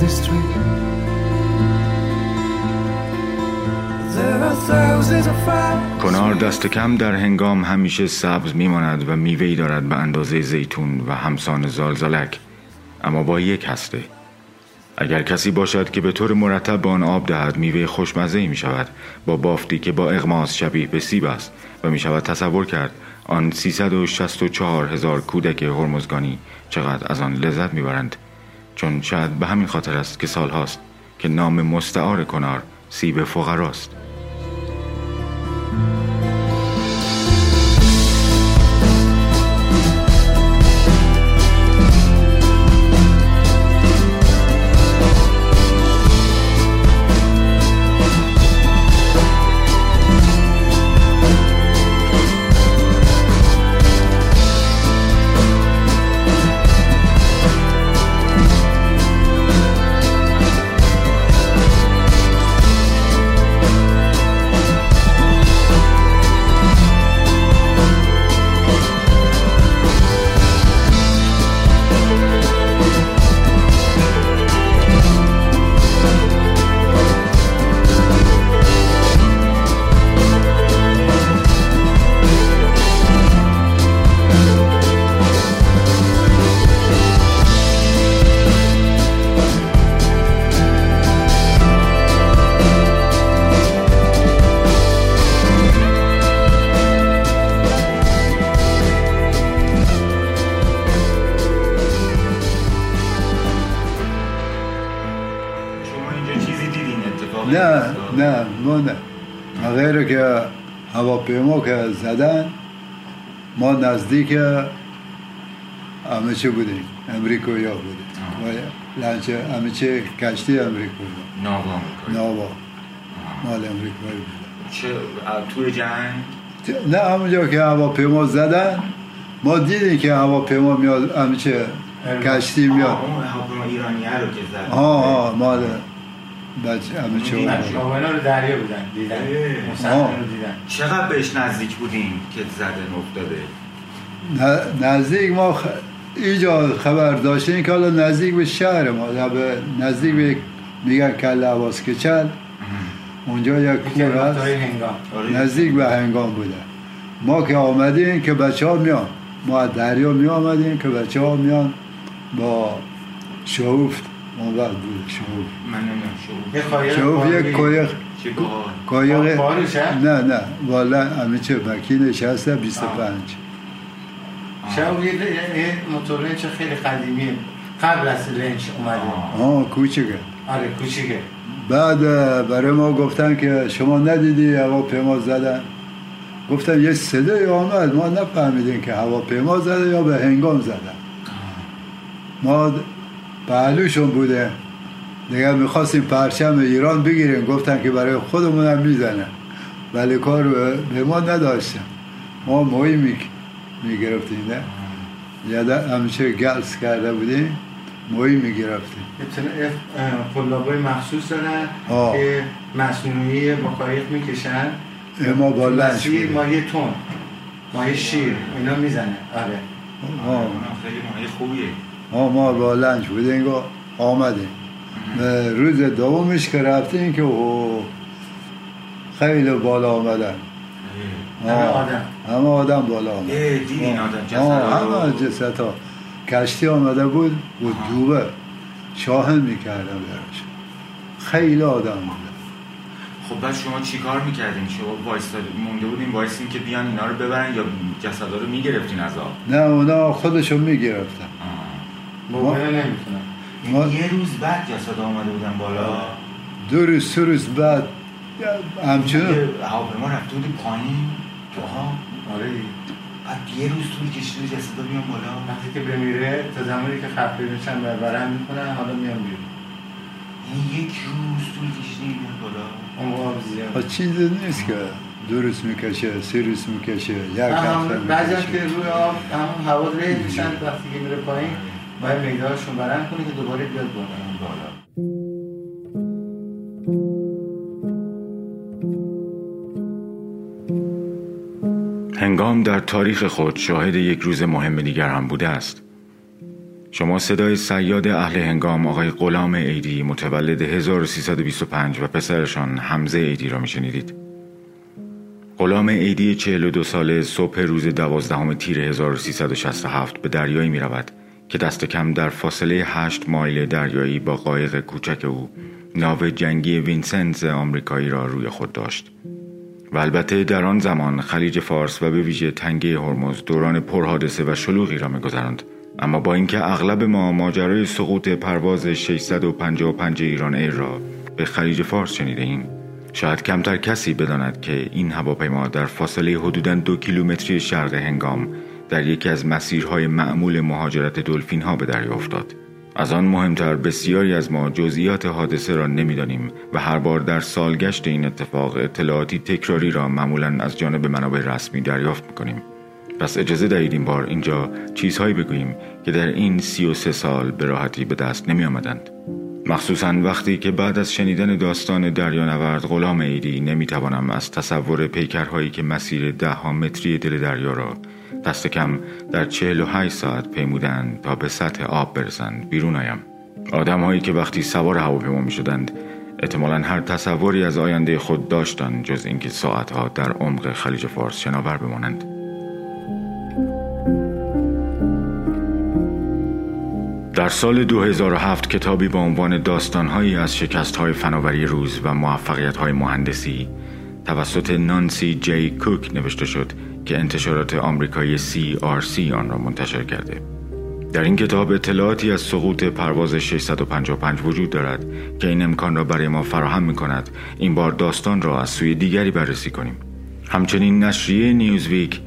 this tree. There are thousands of flowers. کنار دست کم در هنگام همیشه سبز میماند و میوه‌ای دارد به اندازه زیتون و همسان زالزالک، اما با یک هسته. اگر کسی باشد که به طور مرتب به آن آب دهد میوه خوشمزه‌ای می‌شود با بافتی که با اغماز شبیه به سیب است و می‌شود تصور کرد آن سیصد و شصت و چهار هزار کودک هرمزگانی چقدر از آن لذت می‌برند، چون شاید به همین خاطر است که سال‌هاست که نام مستعار کنار سیب فقراست. نه ما نه غیر که هواپیما که زدن ما نزدیک همیشه بودیم، امریکایی ها بودیم و لنچه همیشه کشتی امریکایی ها ناوا ناوا مال امریکایی بودیم. چه توی جنگ؟ نه همونجا که هواپیما زدن ما دیدیم که هواپیما میاد، همیشه کشتی میاد. آه هواپیما ایرانی ها رو که زدن آه آه ماله بچه همه شوانا رو دریا بودن دیدن، مسلمان رو دیدن. چقدر بهش نزدیک بودیم که زده افتاده؟ نزدیک ما خ... اینجا خبر داشتیم که حالا نزدیک به شهر ما، نزدیک به میگن کله عباس کچل، اونجا یک کور هست نزدیک به هنگام بودن. ما که آمدیم که بچه ها میان، ما دریا می آمدیم که بچه ها میان با شعوفت اون وقت بود. شعوب من نمیدونم شعوب یک قایق قایق نه نه والا همیچه وکیلش هست بیست و پنج شعوب یه موتورلنچ خیلی قدیمی قبل از لنچ اومده. آه کوچیکه. آره کوچیکه. بعد برای ما گفتن که شما ندیدی هواپیما زدن؟ گفتن یه صدای آمد، ما نفهمیدیم که هواپیما زده یا به هنگام زدن. ما پهلوشون بوده دیگه، میخواستیم پرچم ایران بگیریم، گفتن که برای خودمون هم میزنن، ولی کار به ما نداشتن. ما مهمی میگرفتیم نه یاده همیشه گلس کرده بودیم، مهمی میگرفتیم. قلابای مخصوص دارن که مصنوعی با قایق میکشن، ما با لنج ماهی تون، ماهی شیر اینا میزنن. آره خیلی ماهی خوبیه. ما با لنج بودیم و آمدیم روز دومش که رفتیم که خیلی بالا آمدن، همه آدم همه آدم بالا آمد. دیدین آدم جسدها؟ همه جسدها کشتی آمده بود و دوبه شاهن میکردن براش، خیلی آدم آمدن. خب بعد شما چیکار میکردین؟ شما وایس مونده بودین وایسین که بیان اینا رو ببرن یا جسدا رو میگرفتین از آب؟ نه اونا خودشون میگرفتن. ما نمیتونم. یه روز بعد جسدا اومده بودن بالا. دو روز سه روز بعد همچنان هواپیما رفته بود پایین. جاها آره. بعد یه روز طول کشید و جسدا میان بالا. وقتی که بمیره تا زمانی که خفه میشن بربرن میکنن حالا میان بیرون. یک روز طول کشید بالا. آه چیزی نیست که دو روز میکشه سه روز میکشه یک هفته. بعضی که روی آب همون هوا ریز میشن وقتی که میره پایین باید میدهاشون برن کنه که دوباره بیاد بالا. هنگام در تاریخ خود شاهد یک روز مهم دیگر هم بوده است. شما صدای صیاد اهل هنگام آقای غلام عیدی متولد هزار و سیصد و بیست و پنج و پسرشان حمزه عیدی را میشنیدید. غلام عیدی چهل و دو ساله صبح روز دوازدهم تیر هزار و سیصد و شصت و هفت به دریایی می رود که دست کم در فاصله هشت مایل دریایی با قایق کوچک او ناو جنگی وینسنز آمریکایی را روی خود داشت. و البته در آن زمان خلیج فارس و به ویژه تنگه هرمز دوران پرحادثه و شلوغی را می‌گذراند. اما با اینکه اغلب ما ماجرای سقوط پرواز ششصد و پنجاه و پنج ایران ایر را به خلیج فارس شنیده ایم، شاید کمتر کسی بداند که این هواپیما در فاصله حدوداً دو کیلومتری شرق هنگام در یکی از مسیرهای معمول مهاجرت دلفین ها به دریا افتاد. از آن مهمتر بسیاری از ما جزئیات حادثه را نمیدانیم و هر بار در سالگشت این اتفاق اطلاعاتی تکراری را معمولاً از جانب منابع رسمی دریافت می‌کنیم. پس اجازه دهید این بار اینجا چیزهایی بگوییم که در این سی و سه سال به راحتی به دست نمی آمدند، مخصوصاً وقتی که بعد از شنیدن داستان دریانورد غلام عیدی نمی توانم از تصور پیکرهایی که مسیر ده ها متری دل دریا را دست کم در چهل و هشت ساعت پیمودند تا به سطح آب برسند بیرون آیم. آدم هایی که وقتی سوار هواپیما می شدند احتمالاً هر تصوری از آینده خود داشتند جز اینکه ساعتها در عمق خلیج فارس شناور بمانند. در سال دو هزار و هفت کتابی با عنوان داستان‌هایی از شکست‌های فناوری روز و موفقیت‌های مهندسی توسط نانسی جی کوک نوشته شد که انتشارات آمریکایی سی آر سی آن را منتشر کرده. در این کتاب اطلاعاتی از سقوط پرواز ششصد و پنجاه و پنج وجود دارد که این امکان را برای ما فراهم می‌کند این بار داستان را از سوی دیگری بررسی کنیم. همچنین نشریه نیوزویک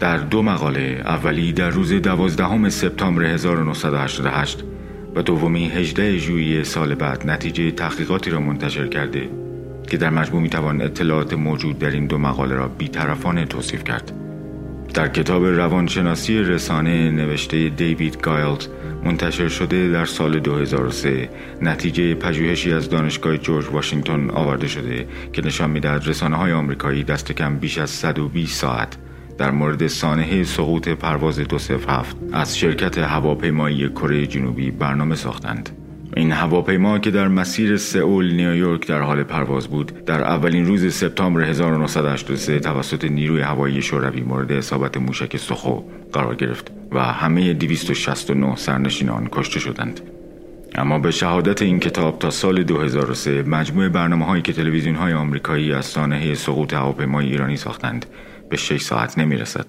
در دو مقاله، اولی در روز دوازدهم سپتامبر هزار و نهصد و هشتاد و هشت و دومی هجدهم ژوئیه سال بعد، نتیجه تحقیقاتی را منتشر کرده که در مجموع میتوان اطلاعات موجود در این دو مقاله را بی‌طرفانه توصیف کرد. در کتاب روانشناسی رسانه نوشته دیوید گایلز منتشر شده در سال دو هزار و سه، نتیجه پژوهشی از دانشگاه جورج واشنگتن آورده شده که نشان می‌دهد رسانه‌های آمریکایی دست کم بیش از صد و بیست ساعت در مورد سانحه سقوط پرواز دو صفر هفت از شرکت هواپیمایی کره جنوبی برنامه ساختند. این هواپیما که در مسیر سئول نیویورک در حال پرواز بود، در اولین روز سپتامبر هزار و نهصد و هشتاد و سه توسط نیروی هوایی شوروی مورد اصابت موشک سوخو قرار گرفت و همه دویست و شصت و نه سرنشین آن کشته شدند. اما به شهادت این کتاب تا سال دو هزار و سه مجموع برنامه‌هایی که تلویزیون‌های آمریکایی از سانحه سقوط هواپیمای ایرانی ساختند به شش ساعت نمیرسد.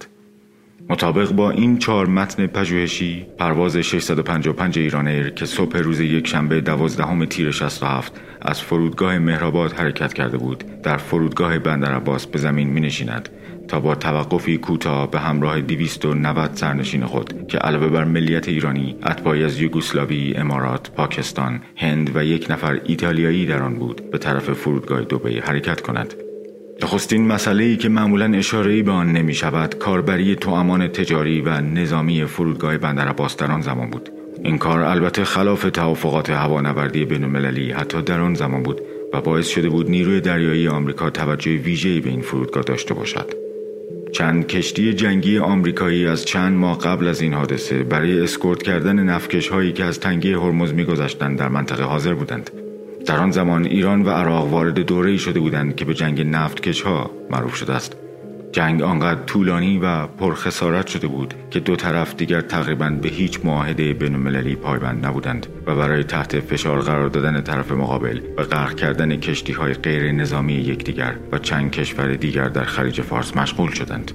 مطابق با این چهار متن پژوهشی، پرواز ششصد و پنجاه و پنج ایران ایر که صبح روز یکشنبه دوازدهم تیر شصت و هفت از فرودگاه مهرآباد حرکت کرده بود، در فرودگاه بندرعباس به زمین می‌نشیند تا با توقفی کوتاه به همراه دویست و نود سرنشین خود که علاوه بر ملیت ایرانی، اتباعی از یوگسلاوی، امارات، پاکستان، هند و یک نفر ایتالیایی در آن بود، به طرف فرودگاه دبی حرکت کند. نخستین مسئله‌ای که معمولاً اشاره‌ای به آن نمی‌شود، کاربری توامان تجاری و نظامی فرودگاه بندرعباس در آن زمان بود. این کار البته خلاف توافقات هوانوردی بین‌المللی حتی در آن زمان بود و باعث شده بود نیروی دریایی آمریکا توجه ویژه‌ای به این فرودگاه داشته باشد. چند کشتی جنگی آمریکایی از چند ماه قبل از این حادثه برای اسکورت کردن نفتکش‌هایی که از تنگه هرمز می‌گذشتند در منطقه حاضر بودند. در آن زمان ایران و عراق وارد دوره‌ای شده بودند که به جنگ نفتکش‌ها معروف شده است. جنگ آنقدر طولانی و پرخسارت شده بود که دو طرف دیگر تقریباً به هیچ معاهده بین‌المللی پایبند نبودند و برای تحت فشار قرار دادن طرف مقابل و غرق کردن کشتی‌های غیر نظامی یکدیگر و چند کشور دیگر در خلیج فارس مشغول شدند.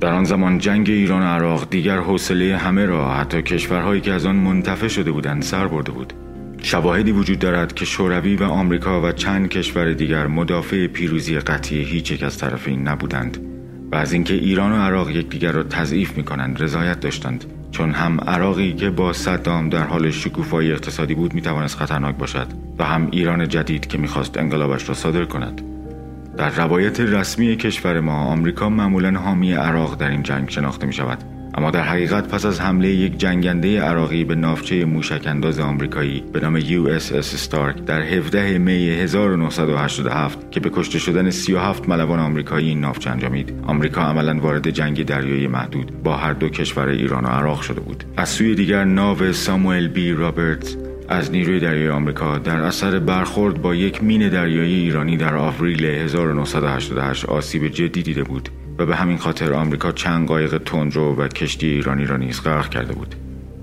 در آن زمان جنگ ایران و عراق دیگر حوصله همه را، حتی کشورهایی که از آن منتفع شده بودند، سر برده بود. شواهدی وجود دارد که شوروی و آمریکا و چند کشور دیگر مدافع پیروزی قطعی هیچ یک از طرفین نبودند و از اینکه ایران و عراق یکدیگر را تضعیف می‌کنند رضایت داشتند، چون هم عراقی که با صدام در حال شکوفایی اقتصادی بود می‌توانست خطرناک باشد و هم ایران جدید که می‌خواست انقلابش را صادر کند. در روایت رسمی کشور ما آمریکا معمولاً حامی عراق در این جنگ شناخته می‌شود، اما در حقیقت پس از حمله یک جنگنده عراقی به ناوچه موشک‌انداز آمریکایی به نام یو اس اس استارک در هفدهم می هزار و نهصد و هشتاد و هفت که به کشته شدن سی و هفت ملوان آمریکایی این ناوچه انجامید، آمریکا عملاً وارد جنگ دریایی محدود با هر دو کشور ایران و عراق شده بود. از سوی دیگر ناو ساموئل بی رابرتس از نیروی دریایی آمریکا در اثر برخورد با یک مین دریایی ایرانی در آوریل هزار و نهصد و هشتاد و هشت آسیب جدی دیده بود و به همین خاطر آمریکا چند قایق تندرو و کشتی ایرانی را نیز غرق کرده بود.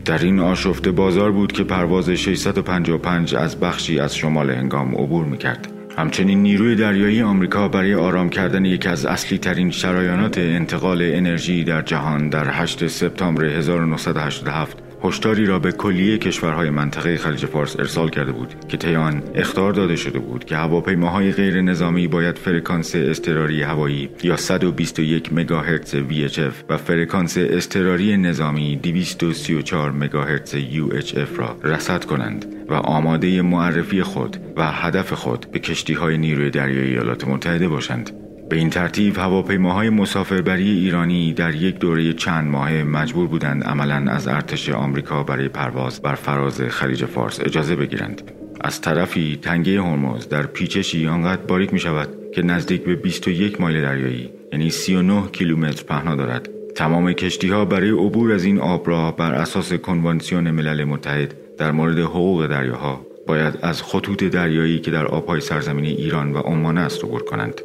در این آشفته بازار بود که پرواز ششصد و پنجاه و پنج از بخشی از شمال هنگام عبور می‌کرد. همچنین نیروی دریایی آمریکا برای آرام کردن یکی از اصلی ترین شرایانات انتقال انرژی در جهان در هشتم سپتامبر هزار و نهصد و هشتاد و هفت هشداری را به کلیه کشورهای منطقه خلیج فارس ارسال کرده بود که طی آن اخطار داده شده بود که هواپیماهای غیر نظامی باید فرکانس اضطراری هوایی یا صد و بیست و یک مگاهرتز وی اچ اف و فرکانس اضطراری نظامی دویست و سی و چهار مگاهرتز یو اچ اف را رصد کنند و آماده معرفی خود و هدف خود به کشتی‌های نیروی دریایی ایالات متحده باشند. به این ترتیب هواپیماهای مسافربری ایرانی در یک دوره چند ماهه مجبور بودند عملاً از ارتش آمریکا برای پرواز بر فراز خلیج فارس اجازه بگیرند. از طرفی تنگه هرمز در پیچشی آنقدر باریک می شود که نزدیک به بیست و یک مایل دریایی یعنی سی و نه کیلومتر پهنا دارد. تمام کشتی‌ها برای عبور از این آبراه بر اساس کنوانسیون ملل متحد در مورد حقوق دریاها باید از خطوط دریایی که در آبهای سرزمین ایران و عمان است عبور کنند.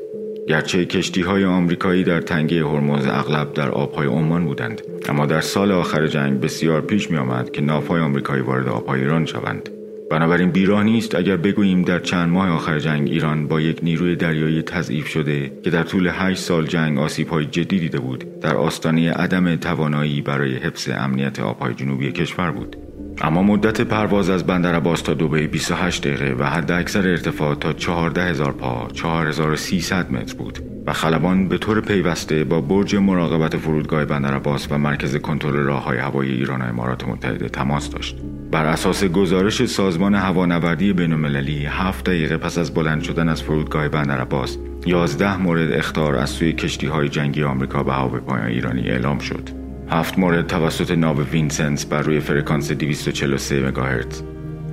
گرچه کشتی‌های آمریکایی در تنگه هرمز اغلب در آب‌های عمان بودند، اما در سال آخر جنگ بسیار پیش می‌آمد که ناوهای آمریکایی وارد آب‌های ایران شوند. بنابراین بیراه نیست اگر بگوییم در چند ماه آخر جنگ ایران با یک نیروی دریایی تضعیف شده که در طول هشت سال جنگ آسیب‌های جدی دیده بود، در آستانه عدم توانایی برای حفظ امنیت آب‌های جنوبی کشور بود. اما مدت پرواز از بندرعباس تا دبی بیست و هشت دقیقه و حد اکثر ارتفاع تا چهارده هزار پا چهار هزار و سیصد متر بود و خلبان به طور پیوسته با برج مراقبت فرودگاه بندرعباس و مرکز کنترل راه‌های هوایی ایران و امارات متحده تماس داشت. بر اساس گزارش سازمان هوانوردی بین‌المللی، هفت دقیقه پس از بلند شدن از فرودگاه بندرعباس، یازده مورد اخطار از سوی کشتی‌های جنگی آمریکا به هواپیماهای ایرانی اعلام شد. هفت مورد توسط ناو وینسنس بر روی فرکانس دویست و چهل و سه مگاهرتز،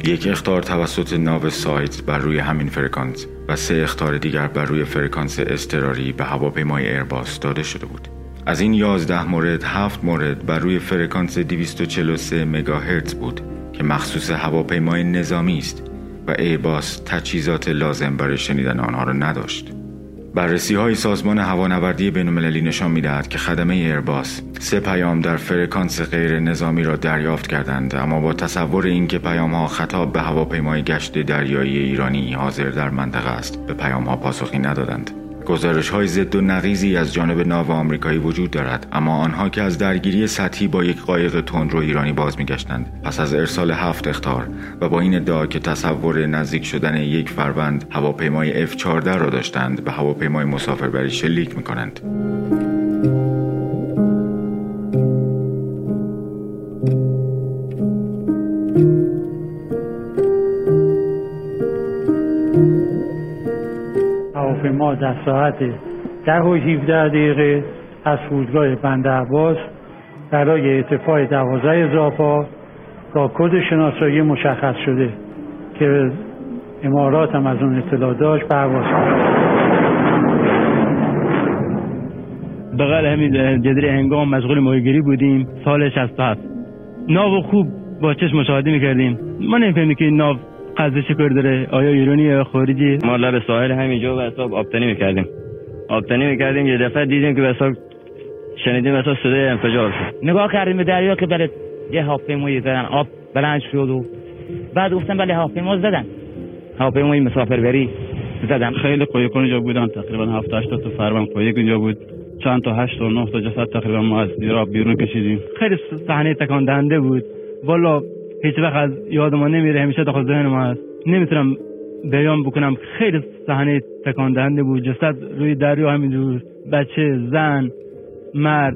یک اخطار توسط ناو سایت بر روی همین فرکانس و سه اخطار دیگر بر روی فرکانس اضطراری به هواپیمای ایرباس داده شده بود. از این یازده مورد، هفت مورد بر روی فرکانس دویست و چهل و سه مگاهرتز بود که مخصوص هواپیمای نظامی است و ایرباس تجهیزات لازم برای شنیدن آنها را نداشت. بررسی‌های سازمان هوانوردی بین‌المللی نشان می‌دهد که خدمه ایرباس سه پیام در فرکانس غیر نظامی را دریافت کردند، اما با تصور اینکه پیام‌ها خطاب به هواپیمای گشت دریایی ایرانی حاضر در منطقه است، به پیام‌ها پاسخی ندادند. گزارش‌های ضد و نقیضی از جانب ناو آمریکایی وجود دارد، اما آنها که از درگیری سطحی با یک قایق تندرو ایرانی باز می‌گشتند پس از ارسال هفت اخطار و با این ادعا که تصور نزدیک شدن یک فروند هواپیمای اف چهارده را داشتند، به هواپیمای مسافربری شلیک می‌کنند. ما در ساعت ده و هفده دقیقه از فرودگاه بندرعباس برای ارتفاع دوازده هزار پا با کد شناسایی مشخص شده که امارات هم از اون اطلاع داشت پرواز کرد. بغل همین جدری هنگام مشغول ماهیگیری بودیم. سال شصت و هفت ناو خوب با چشم مشاهده می‌کردیم. ما نمی‌فهمیدیم که ناو قضیه چه کار داره، آیا ایرانی یا خارجی. ما لب ساحل همینجا و حساب آبتنی میکردیم. آبتنی میکردیم یه دفعه دیدیم که بسا شنیدیم بسا صدای انفجار شد. نگاه کردیم به دریا که بله یه هواپیمایی زدن، آب بلند شد و بعد گفتن بله هواپیما زدن، هواپیمای مسافربری زدن. خیلی قوی کنجا بودن، تقریبا هفت هشت تا فرمان قوی کنجا بود. چند تا هشت تا نه تا جسد تقریبا ما از دیراب بیرون کشیدیم. خیلی صحنه تکان دهنده بود، والا هیچ وقت از یادم نمیره، همیشه داخل ذهن ما هست، نمیتونم بیان بکنم. خیلی صحنه تکان دهنده بود، جسد روی دریا همینجور، بچه، زن، مرد.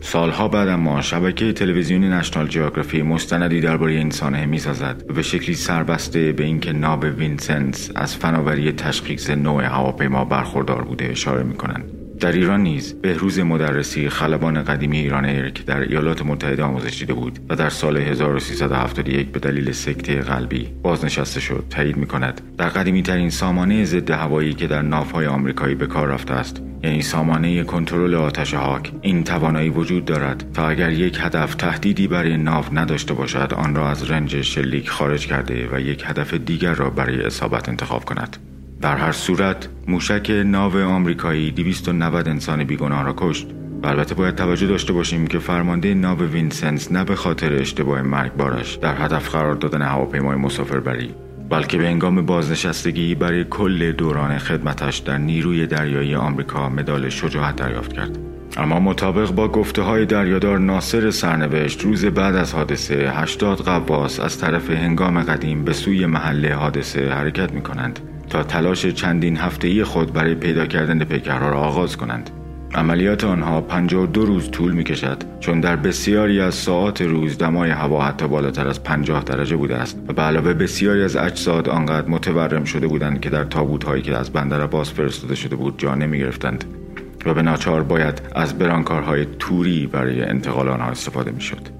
سالها بعد اما شبکه تلویزیونی نشنال جیوگرافی مستندی درباره این سانحه می‌سازد و به شکلی سربسته به اینکه ناو وینسنس از فناوری تشخیص نوع هواپیما برخوردار بوده اشاره می‌کنند. در ایران نیز بهروز مدرسی، خلبان قدیمی ایران ایر که در ایالات متحده آموزش دیده بود و در سال هزار و سیصد و هفتاد و یک به دلیل سکته قلبی بازنشسته شد، تایید می‌کند. در قدیمی ترین سامانه ضد هوایی که در ناوهای آمریکایی به کار رفته است، یعنی سامانه کنترل آتش هاک، این توانایی وجود دارد تا اگر یک هدف تهدیدی برای ناو نداشته باشد، آن را از رنج شلیک خارج کرده و یک هدف دیگر را برای اصابت انتخاب کند. در هر صورت موشک ناو آمریکایی دویست و نود انسان بیگناه را کشت. البته باید توجه داشته باشیم که فرمانده ناو وینسنس نه به خاطر اشتباه مرگبارش در هدف قرار دادن هواپیمای مسافربری، بلکه به هنگام بازنشستگی برای کل دوران خدمتش در نیروی دریایی آمریکا مدال شجاعت دریافت کرد. اما مطابق با گفته های دریادار ناصر سرنوشت، روز بعد از حادثه هشتاد غواص از طرف هنگام قدیم به سوی محل حادثه حرکت می‌کنند تا تلاش چندین هفته‌ای خود برای پیدا کردن پیکرها را آغاز کنند. عملیات آنها پنجاه و دو روز طول می‌کشد، چون در بسیاری از ساعات روز دمای هوا حتی بالاتر از پنجاه درجه بوده است و به علاوه بسیاری از اجساد آنقدر متورم شده بودند که در تابوت‌هایی که از بندر عباس فرستاده شده بود جا نمی‌گرفتند و به ناچار باید از برانکارهای توری برای انتقال آنها استفاده می‌شد.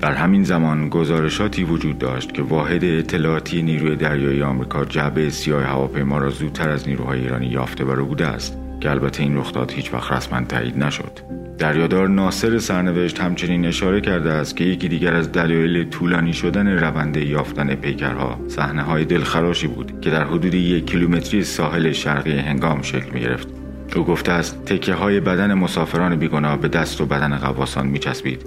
در همین زمان گزارشاتی وجود داشت که واحد اطلاعاتی نیروی دریایی آمریکا جعبه سیاه هواپیما را زودتر از نیروهای ایرانی یافته و رو بوده است، که البته این رخداد هیچ وقت رسما تایید نشد. دریادار ناصر سرنوشت همچنین اشاره کرده است که یکی دیگر از دلایل طولانی شدن روند یافتن پیکرها صحنه‌های دلخراشی بود که در حدود یک کیلومتری ساحل شرقی هنگام شکل می‌گرفت. او گفته است تکه‌های بدن مسافران بیگناه به دست و بدن غواصان می‌چسبید.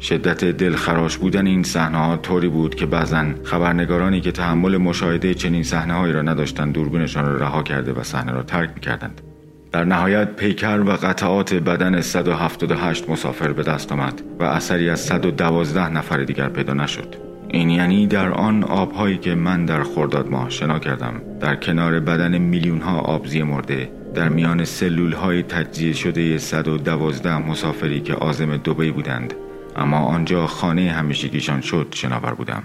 شدت دلخراش بودن این صحنه‌ها طوری بود که بعضاً خبرنگارانی که تحمل مشاهده چنین صحنه‌هایی را نداشتند دوربینشان را رها کرده و صحنه را ترک می‌کردند. در نهایت پیکر و قطعات بدن صد و هفتاد و هشت مسافر به دست آمد و اثری از صد و دوازده نفر دیگر پیدا نشد. این یعنی در آن آب‌هایی که من در خرداد ماه شنا کردم، در کنار بدن میلیون‌ها آبزی مرده، در میان سلول‌های تجزیه شده صد و دوازده مسافری که عازم دبی بودند، اما آنجا خانه همیشگیشان شد، شناور بودم.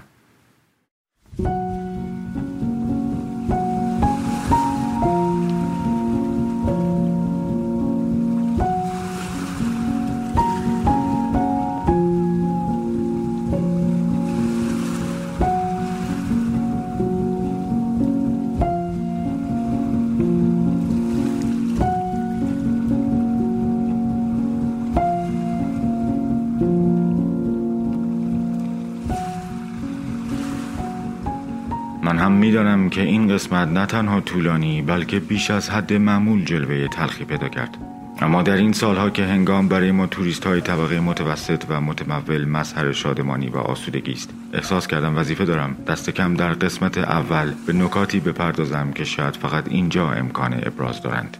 من هم می‌دانم که این قسمت نه تنها طولانی بلکه بیش از حد معمول جلوه تلخی پیدا کرد، اما در این سالها که هنگام برای ما توریست‌های طبقه متوسط و متمول مظهر شادمانی و آسودگی است، احساس کردم وظیفه دارم دست کم در قسمت اول به نکاتی بپردازم که شاید فقط اینجا امکان ابراز دارند.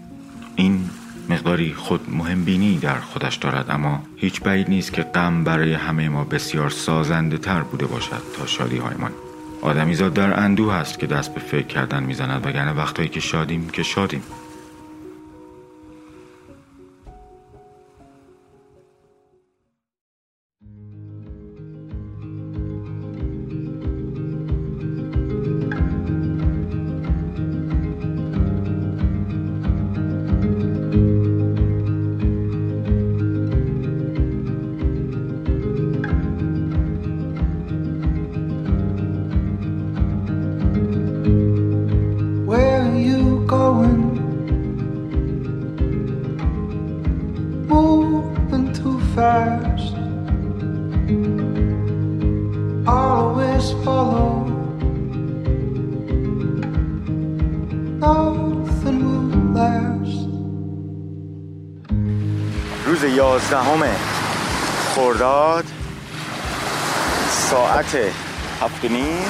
این مقداری خود مهمبینی در خودش دارد، اما هیچ بعید نیست که غم برای همه ما بسیار سازنده‌تر بوده باشد تا شادی‌هایمان. آدمیزاد در اندوه هست که دست به فکر کردن میزند، وگرنه وقتایی که شادیم که شادیم. Where are you going? nothing will last. روز یازدهم خرداد ساعت هفت و نیم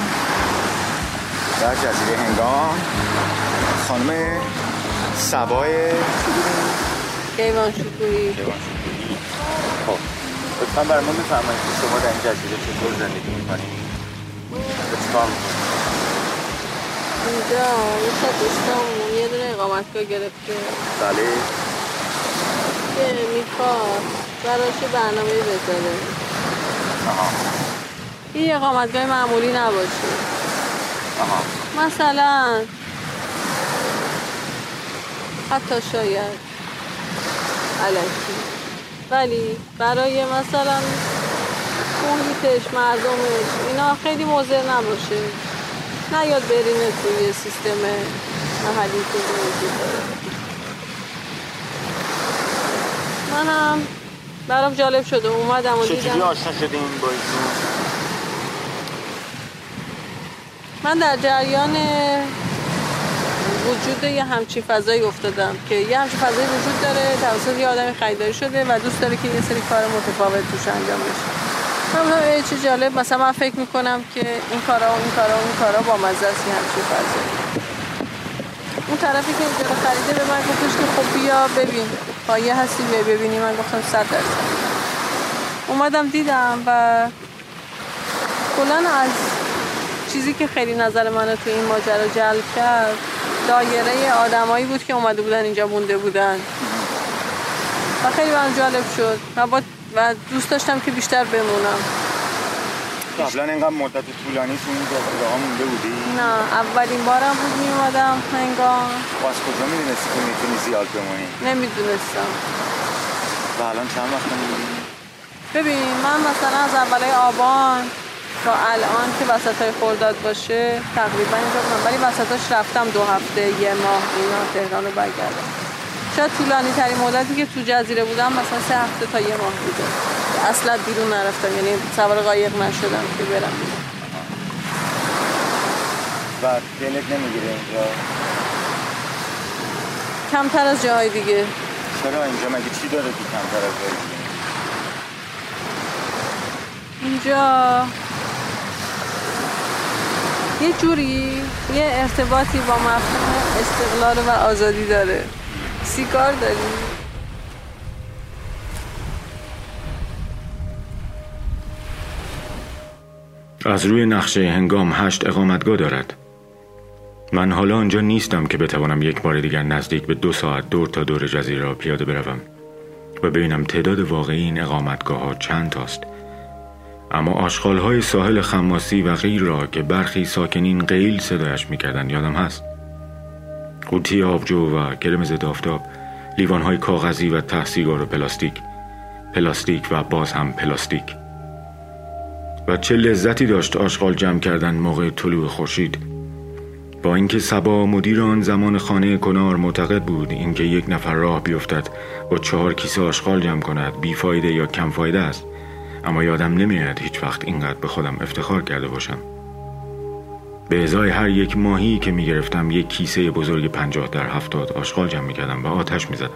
در جزیره هنگام خانم صبای کیوان شکوری. خب لطفاً برامون بفرمایید که شما در این جزیره چطور زندگی می‌کنید؟ اتفاق اینجا یه تا دوستامون یه دونه اقامتگاه گرفته. بله که میخواد براش برنامه بذاره. آها این اقامتگاه معمولی نباشه. آها مثلا حتی شاید علکی، ولی برای مثلا محیطش، مردمش، اینا خیلی مضر نباشه، نیاد برینه توی سیستم محلی که وجود داره. من هم برام جالب شده اومدم و دیدم. چجوری آشنا شدین با ایشون؟ من در جریان وجود یه همچین فضایی افتادم که یه همچین فضایی وجود داره، توسط یه آدمی خریداری شده و دوست داره که یه سری کار متفاوت توش انجام بشه. من چه جالب، مثلا من فکر میکنم که این کارا و این کارا و این کارا با مزه است، یه همچین فضایی. اون طرفی که اینجا خریده به من گفتش که خب بیا ببین، پایه هستی بیا ببینی. من گفتم صد درصد. اومدم دیدم و کلاً از چیزی که خیلی نظر منو تو این ماجرا جلب کرد دایره آدمایی بود که اومده بودن اینجا مونده بودن و خیلی برام جالب شد و, با... و دوست داشتم که بیشتر بمونم. قبلا اینقدر مدت طولانی تو این جزیره مونده بودی؟ نه اولین بارم بود میومدم هنگام. باز کجا میدونستی که میتونی زیاد بمونی؟ نمیدونستم. و الان چند وقت میمونی؟ ببین من مثلا از اولای آبان تا الان که وسطای خرداد باشه تقریبا اینجا بودم، ولی وسطاش رفتم دو هفته یه ماه اینا تهران رو برگردم. شاید طولانی ترین مدتی که تو جزیره بودم مثلا سه هفته تا یه ماه بوده. اصلا بیرون نرفتم، یعنی سوار قایق نشدم که برم. و دلت نمیگیره اینجا؟ کمتر از جاهای دیگه. چرا اینجا مگه چی داره که کمتر از جاهای دیگه؟ اینجا یه جوری یه ارتباطی با مفهوم استقلال و آزادی داره. سیگار داریم. از روی نقشه هنگام هشت اقامتگاه دارد. من حالا آنجا نیستم که بتوانم یک بار دیگر نزدیک به دو ساعت دور تا دور جزیره را پیاده بروم و ببینم تعداد واقعی این اقامتگاه ها چند تاست. اما آشغال‌های ساحل خماسی و غیر را که برخی ساکنین قیل صدایش می‌کردند یادم هست. قوطی آبجو و کرم ضد آفتاب، لیوان‌های کاغذی و ته سیگار و پلاستیک، پلاستیک و باز هم پلاستیک. و چه لذتی داشت آشغال جمع کردن موقع طلوع خورشید. با اینکه صبا مدیر آن زمان خانه کنار معتقد بود اینکه یک نفر راه بیفتد و چهار کیسه آشغال جمع کند بی‌فایده یا کم فایده است. اما یادم نمیاد هیچ وقت اینقدر به خودم افتخار کرده باشم. به ازای هر یک ماهی که میگرفتم یک کیسه بزرگ پنجاه در هفتاد آشغال جمع میکردم و آتش میزدم.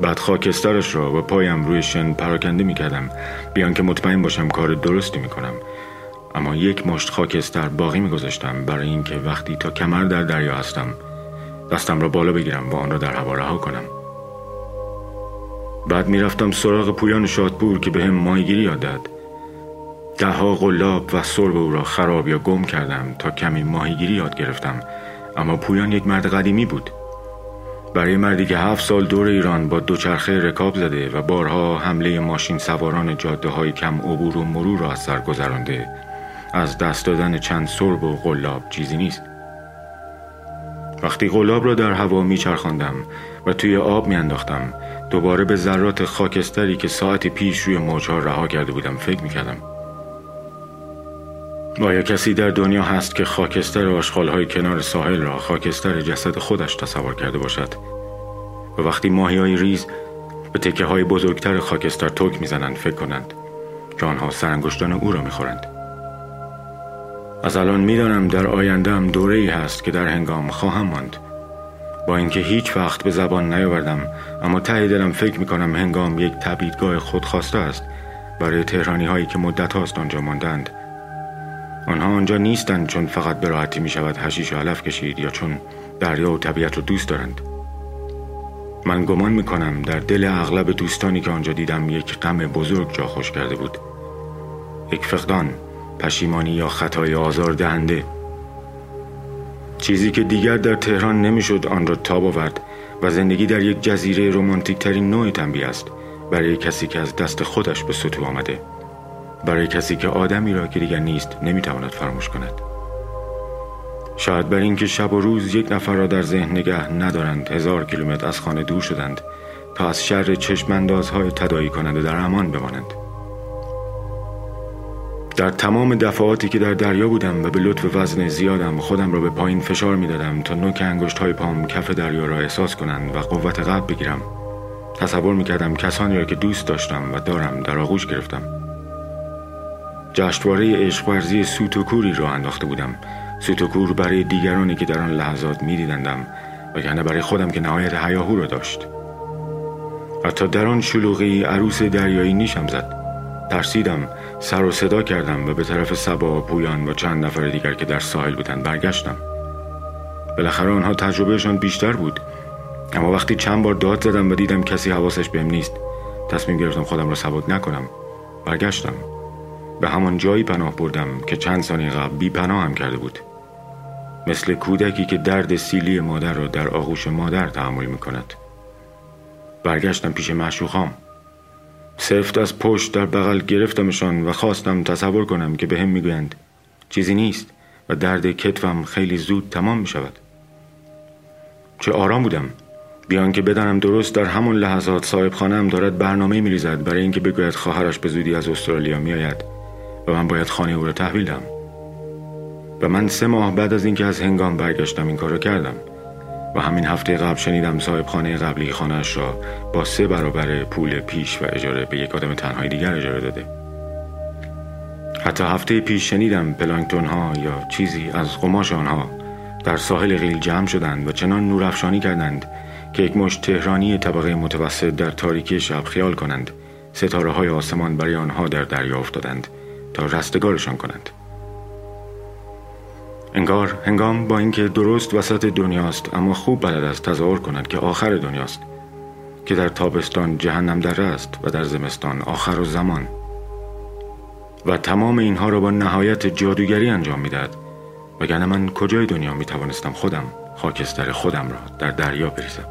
بعد خاکسترش را و پایم روی شن پراکنده میکردم بیان که مطمئن باشم کار درستی میکنم. اما یک مشت خاکستر باقی میگذاشتم برای اینکه وقتی تا کمر در دریا هستم دستم را بالا بگیرم و آن را در هوا رها کنم. بعد میرفتم سراغ پویان شادپور که به هم ماهیگیری یاد داد. ده ها قلاب و سرب او را خراب یا گم کردم تا کمی ماهیگیری یاد گرفتم. اما پویان یک مرد قدیمی بود. برای مردی که هفت سال دور ایران با دوچرخه رکاب زده و بارها حمله ماشین سواران جاده های کم عبور و مرور را از سر گذرانده، از دست دادن چند سرب و قلاب چیزی نیست. وقتی قلاب را در هوا میچرخاندم و توی آب میانداختم دوباره به ذرات خاکستری که ساعت پیش روی موج‌ها رها کرده بودم فکر می‌کردم. آیا کسی در دنیا هست که خاکستر آشغال‌های کنار ساحل را خاکستر جسد خودش تصور کرده باشد؟ و وقتی ماهی‌های ریز به تکه‌های بزرگتر خاکستر تک می‌زنند فکر کنند که آنها سرانگشتان او را می‌خورند. از الان میدانم در آینده‌ام دوره‌ای هست که در هنگام خواهم ماند. با اینکه هیچ وقت به زبان نیاوردم، اما ته دلم فکر میکنم هنگام یک تبعیدگاه خودخواسته است برای تهرانی هایی که مدت هاست آنجا ماندند. آنها آنجا نیستند چون فقط به راحتی میشود حشیش و علف کشید یا چون دریا و طبیعت رو دوست دارند. من گمان میکنم در دل اغلب دوستانی که آنجا دیدم یک غم بزرگ جا خوش کرده بود، یک فقدان، پشیمانی یا خطای آزاردهنده، چیزی که دیگر در تهران نمیشد آن را تاب آورد و زندگی در یک جزیره رمانتیک ترین نوع تنبیه است برای کسی که از دست خودش به سطوح آمده، برای کسی که آدمی را که دیگر نیست نمیتواند فراموش کند. شاید بر این که شب و روز یک نفر را در ذهن نگه ندارند، هزار کیلومتر از خانه دور شدند تا از شر چشماندازهای تداعی کننده در امان بمانند. در تمام دفعاتی که در دریا بودم و به لطف وزن زیادم خودم را به پایین فشار می دادم تا نوک انگشت‌های پام کف دریا را احساس کنند و قوت قبض بگیرم، تصور می کردم کسانی را که دوست داشتم و دارم در آغوش گرفتم. جشنواره عشق ورزی سوتوکوری را انداخته بودم، سوتوکور برای دیگرانی که در آن لحظات می دیدندم و یعنی برای خودم که نهایت هیاهو را داشت. حتی در آن شلوغی عروس دریایی نیشم زد. ترسیدم، سر و صدا کردم و به طرف صبا و پویان و چند نفر دیگر که در ساحل بودند برگشتم. بالاخره آنها تجربهشان بیشتر بود، اما وقتی چند بار داد زدم و دیدم کسی حواسش بهم نیست، تصمیم گرفتم خودم را سبک نکنم. برگشتم، به همان جایی پناه بردم که چند ثانیه قبل بی پناه هم کرده بود، مثل کودکی که درد سیلی مادر را در آغوش مادر تحمل می‌کند. برگشتم پیش معشوقم، سفت از پشت در بغل گرفتمشان و خواستم تصور کنم که به هم میگویند چیزی نیست و درد کتفم خیلی زود تمام می شود. چه آرام بودم، بیان که بدانم درست در همون لحظات صاحب خانه‌ام دارد برنامه می ریزد برای اینکه بگوید خواهرش به زودی از استرالیا می آید و من باید خانه او را تحویل دهم. و من سه ماه بعد از اینکه از هنگام برگشتم این کارو کردم و همین هفته قبل شنیدم صاحب خانه قبلی خانه‌اش را با سه برابر پول پیش و اجاره به یک آدم تنهای دیگر اجاره داده. حتی هفته پیش شنیدم پلانکتون ها یا چیزی از قماش آنها در ساحل قیل جمع شدند و چنان نورافشانی کردند که یک مشت تهرانی طبقه متوسط در تاریکی شب خیال کنند ستاره های آسمان برای آنها در دریا افتادند تا رستگارشان کنند. انگار هنگام با اینکه درست وسط دنیاست، اما خوب بلد است تظاهر کند که آخر دنیاست، که در تابستان جهنم دره است و در زمستان آخر و زمان، و تمام اینها را با نهایت جادوگری انجام میداد. وگرنه من کجای دنیا میتوانستم خودم خاکستر خودم را در دریا بریزم؟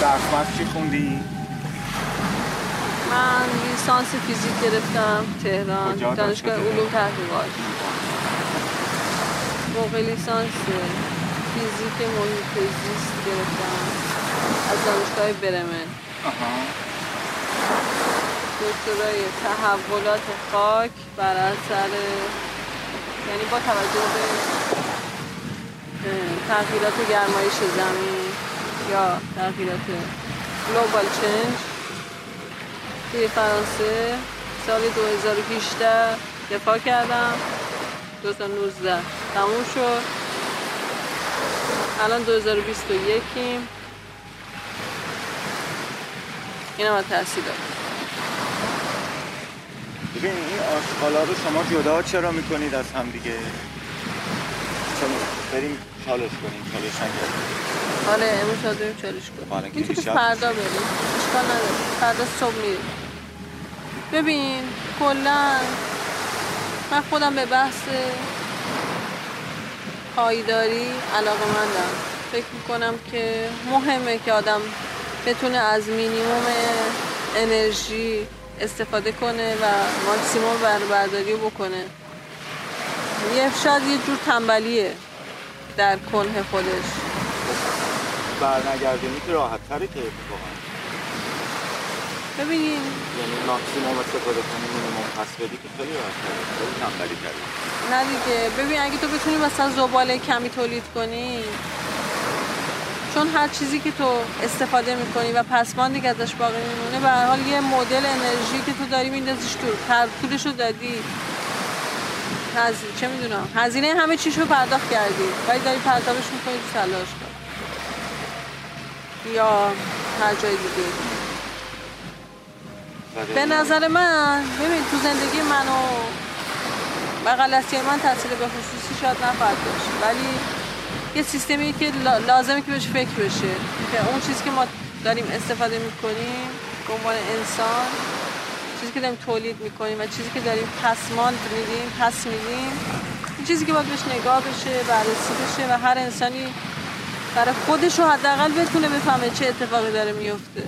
درخواست چی خوندی؟ من لیسانس فیزیک گرفتم تهران، دانشگاه علوم تحقیقات. موقع لیسانس فیزیک محیط زیست گرفتم از دانشگاه برمن. دکترای تحولات خاک بر اثر، یعنی با توجه به تغییرات گرمایش زمین یا تغییرات گلوبال چنج توی فرانسه سال دو هزار و هجده دفاع کردم. دو هزار و نوزده تموم شد، الان دو هزار و بیست و یکیم. اینم از تحصیلات. ببین این آشغالا رو شما جدا چرا میکنید از هم دیگه؟ چون بریم چالش کنیم، چالش نگردیم. حالا امروز ها داریم چالش کنیم، این تو فردا بریم، اشکال نداره، فردا صبح میریم. ببین کلن من خودم به بحث پایداری علاقه مندم. فکر میکنم که مهمه که آدم بتونه از مینیموم انرژی استفاده کنه و ماکسیموم بهره برداری بکنه. یه شاید یه جور تنبلیه در کنه خودش. برنگردونی که راحت تره که واقعا. ببینین. یعنی ماکسیموم استفاده کنیم مینیمم پس بدی که خیلی راحت تره. خیلی تنبلی تره. نه دیگه. ببین اگه تو بتونی مثلا زباله کمی تولید کنی، چون هر چیزی که تو استفاده میکنی و پسماندی که ازش باقی میمونه به هر حال یه مدل انرژی که تو داری میندازیش تو طولش رو دادی، هز... چه میدونم هزینه همه چیشو پرداخت کردی ولی داری پرداختش میکنی تو سلاش کن یا هر جای دیگه. به نظر من ببین تو زندگی من و بغلسیه من تاثیر به خصوصی شاید نخواهد داشت، ولی یه سیستمی که لازمه که بهش فکر بشه که اون چیزی که ما داریم استفاده میکنیم به عنوان انسان، چیزی که داریم تولید میکنیم و چیزی که داریم پسماند میدیم پس میدیم، این چیزی که باید بهش نگاه بشه، بررسی بشه و هر انسانی برای خودش رو حداقل بتونه بفهمه چه اتفاقی داره میفته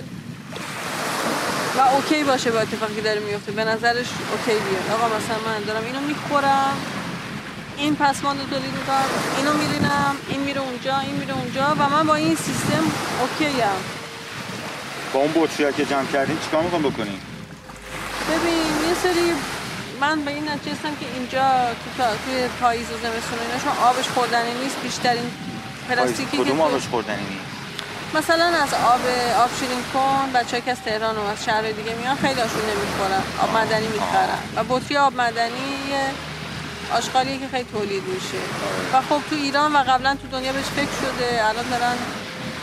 و اوکی باشه با اتفاقی که داره میفته. به نظرش اوکی بیاد آقا مثلا من دارم اینو میخورم، این پسماند رو تولید میکنم، اینو میرینم، این میره اونجا، این میره اونجا و من با این سیستم اوکیم. با اون بطری که جمع کردین چیکار میخوام بکنین؟ ببین یه سری من به این نتیجه رسیدم که اینجا تو توی پاییز و زمستون اینا چون آبش خوردنی نیست، بیشترین پلاستیکی که کدوم آبش خوردنی نیست؟ مثلا از آب آب شیرین کن بچه‌ها که از تهران و از شهرهای دیگه میان خیلی آشون نمیخورن، آب معدنی میخرن و بطری آب معدنی آشغالیه که خیلی تولید میشه و خب تو ایران و قبلا تو دنیا بهش فکر شده، الان دارن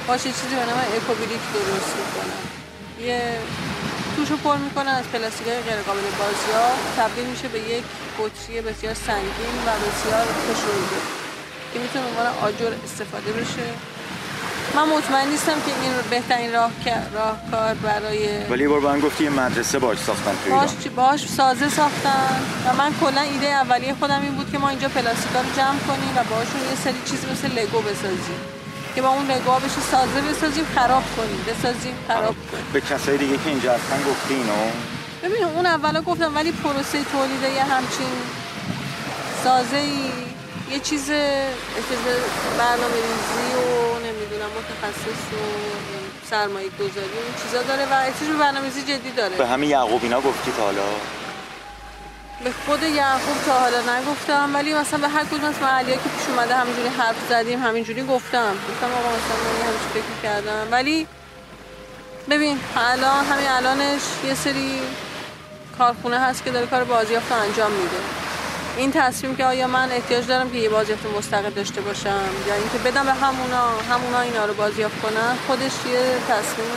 باشه چیزی به نام اکوبریک درست میکنن، یه توشو پر میکنن از پلاستیکای غیر قابل بازیاب، تبدیل میشه به یک بطری بسیار سنگین و بسیار فشرده که میتونه به عنوان آجر استفاده بشه. من مطمئن نیستم که این بهترین راه راهکار برای، ولی یه بار من گفتی یه مدرسه باهاش ساختن تو ایران، باهاش باهاش سازه ساختن و من کلا ایده اولیه خودم این بود که ما اینجا پلاستیکا رو جمع کنیم و باهاشون یه سری چیز مثل لگو بسازیم که با اون لگوها بشه سازه بسازیم، خراب کنیم، بسازیم، خراب کنیم. به کسای دیگه که اینجا هستن گفتی اینو؟ ببین اون اولا گفتم، ولی پروسه تولید یه همچین سازه‌ای یه چیز برنامه‌ریزی و نمیدونم متخصص و سرمایه گذاری اون چیزا داره و احتیاج به برنامه‌ریزی جدی داره. به همین یعقوب اینا گفتی تا حالا؟ به خود یعقوب تا حالا نگفتم، ولی مثلا به هر کدوم از معلیا که پیش اومده همینجوری حرف زدیم همینجوری گفتم گفتم آقا مثلا من همش فکر کردم. ولی ببین الان همین الانش یه سری کارخونه هست که داره کار بازیافت انجام میده. این تصمیم که آیا من احتیاج دارم که یه بازیافت مستقل داشته باشم یا یعنی اینکه بدم به همونا همونا اینا رو بازیافت کنن، خودش یه تصمیم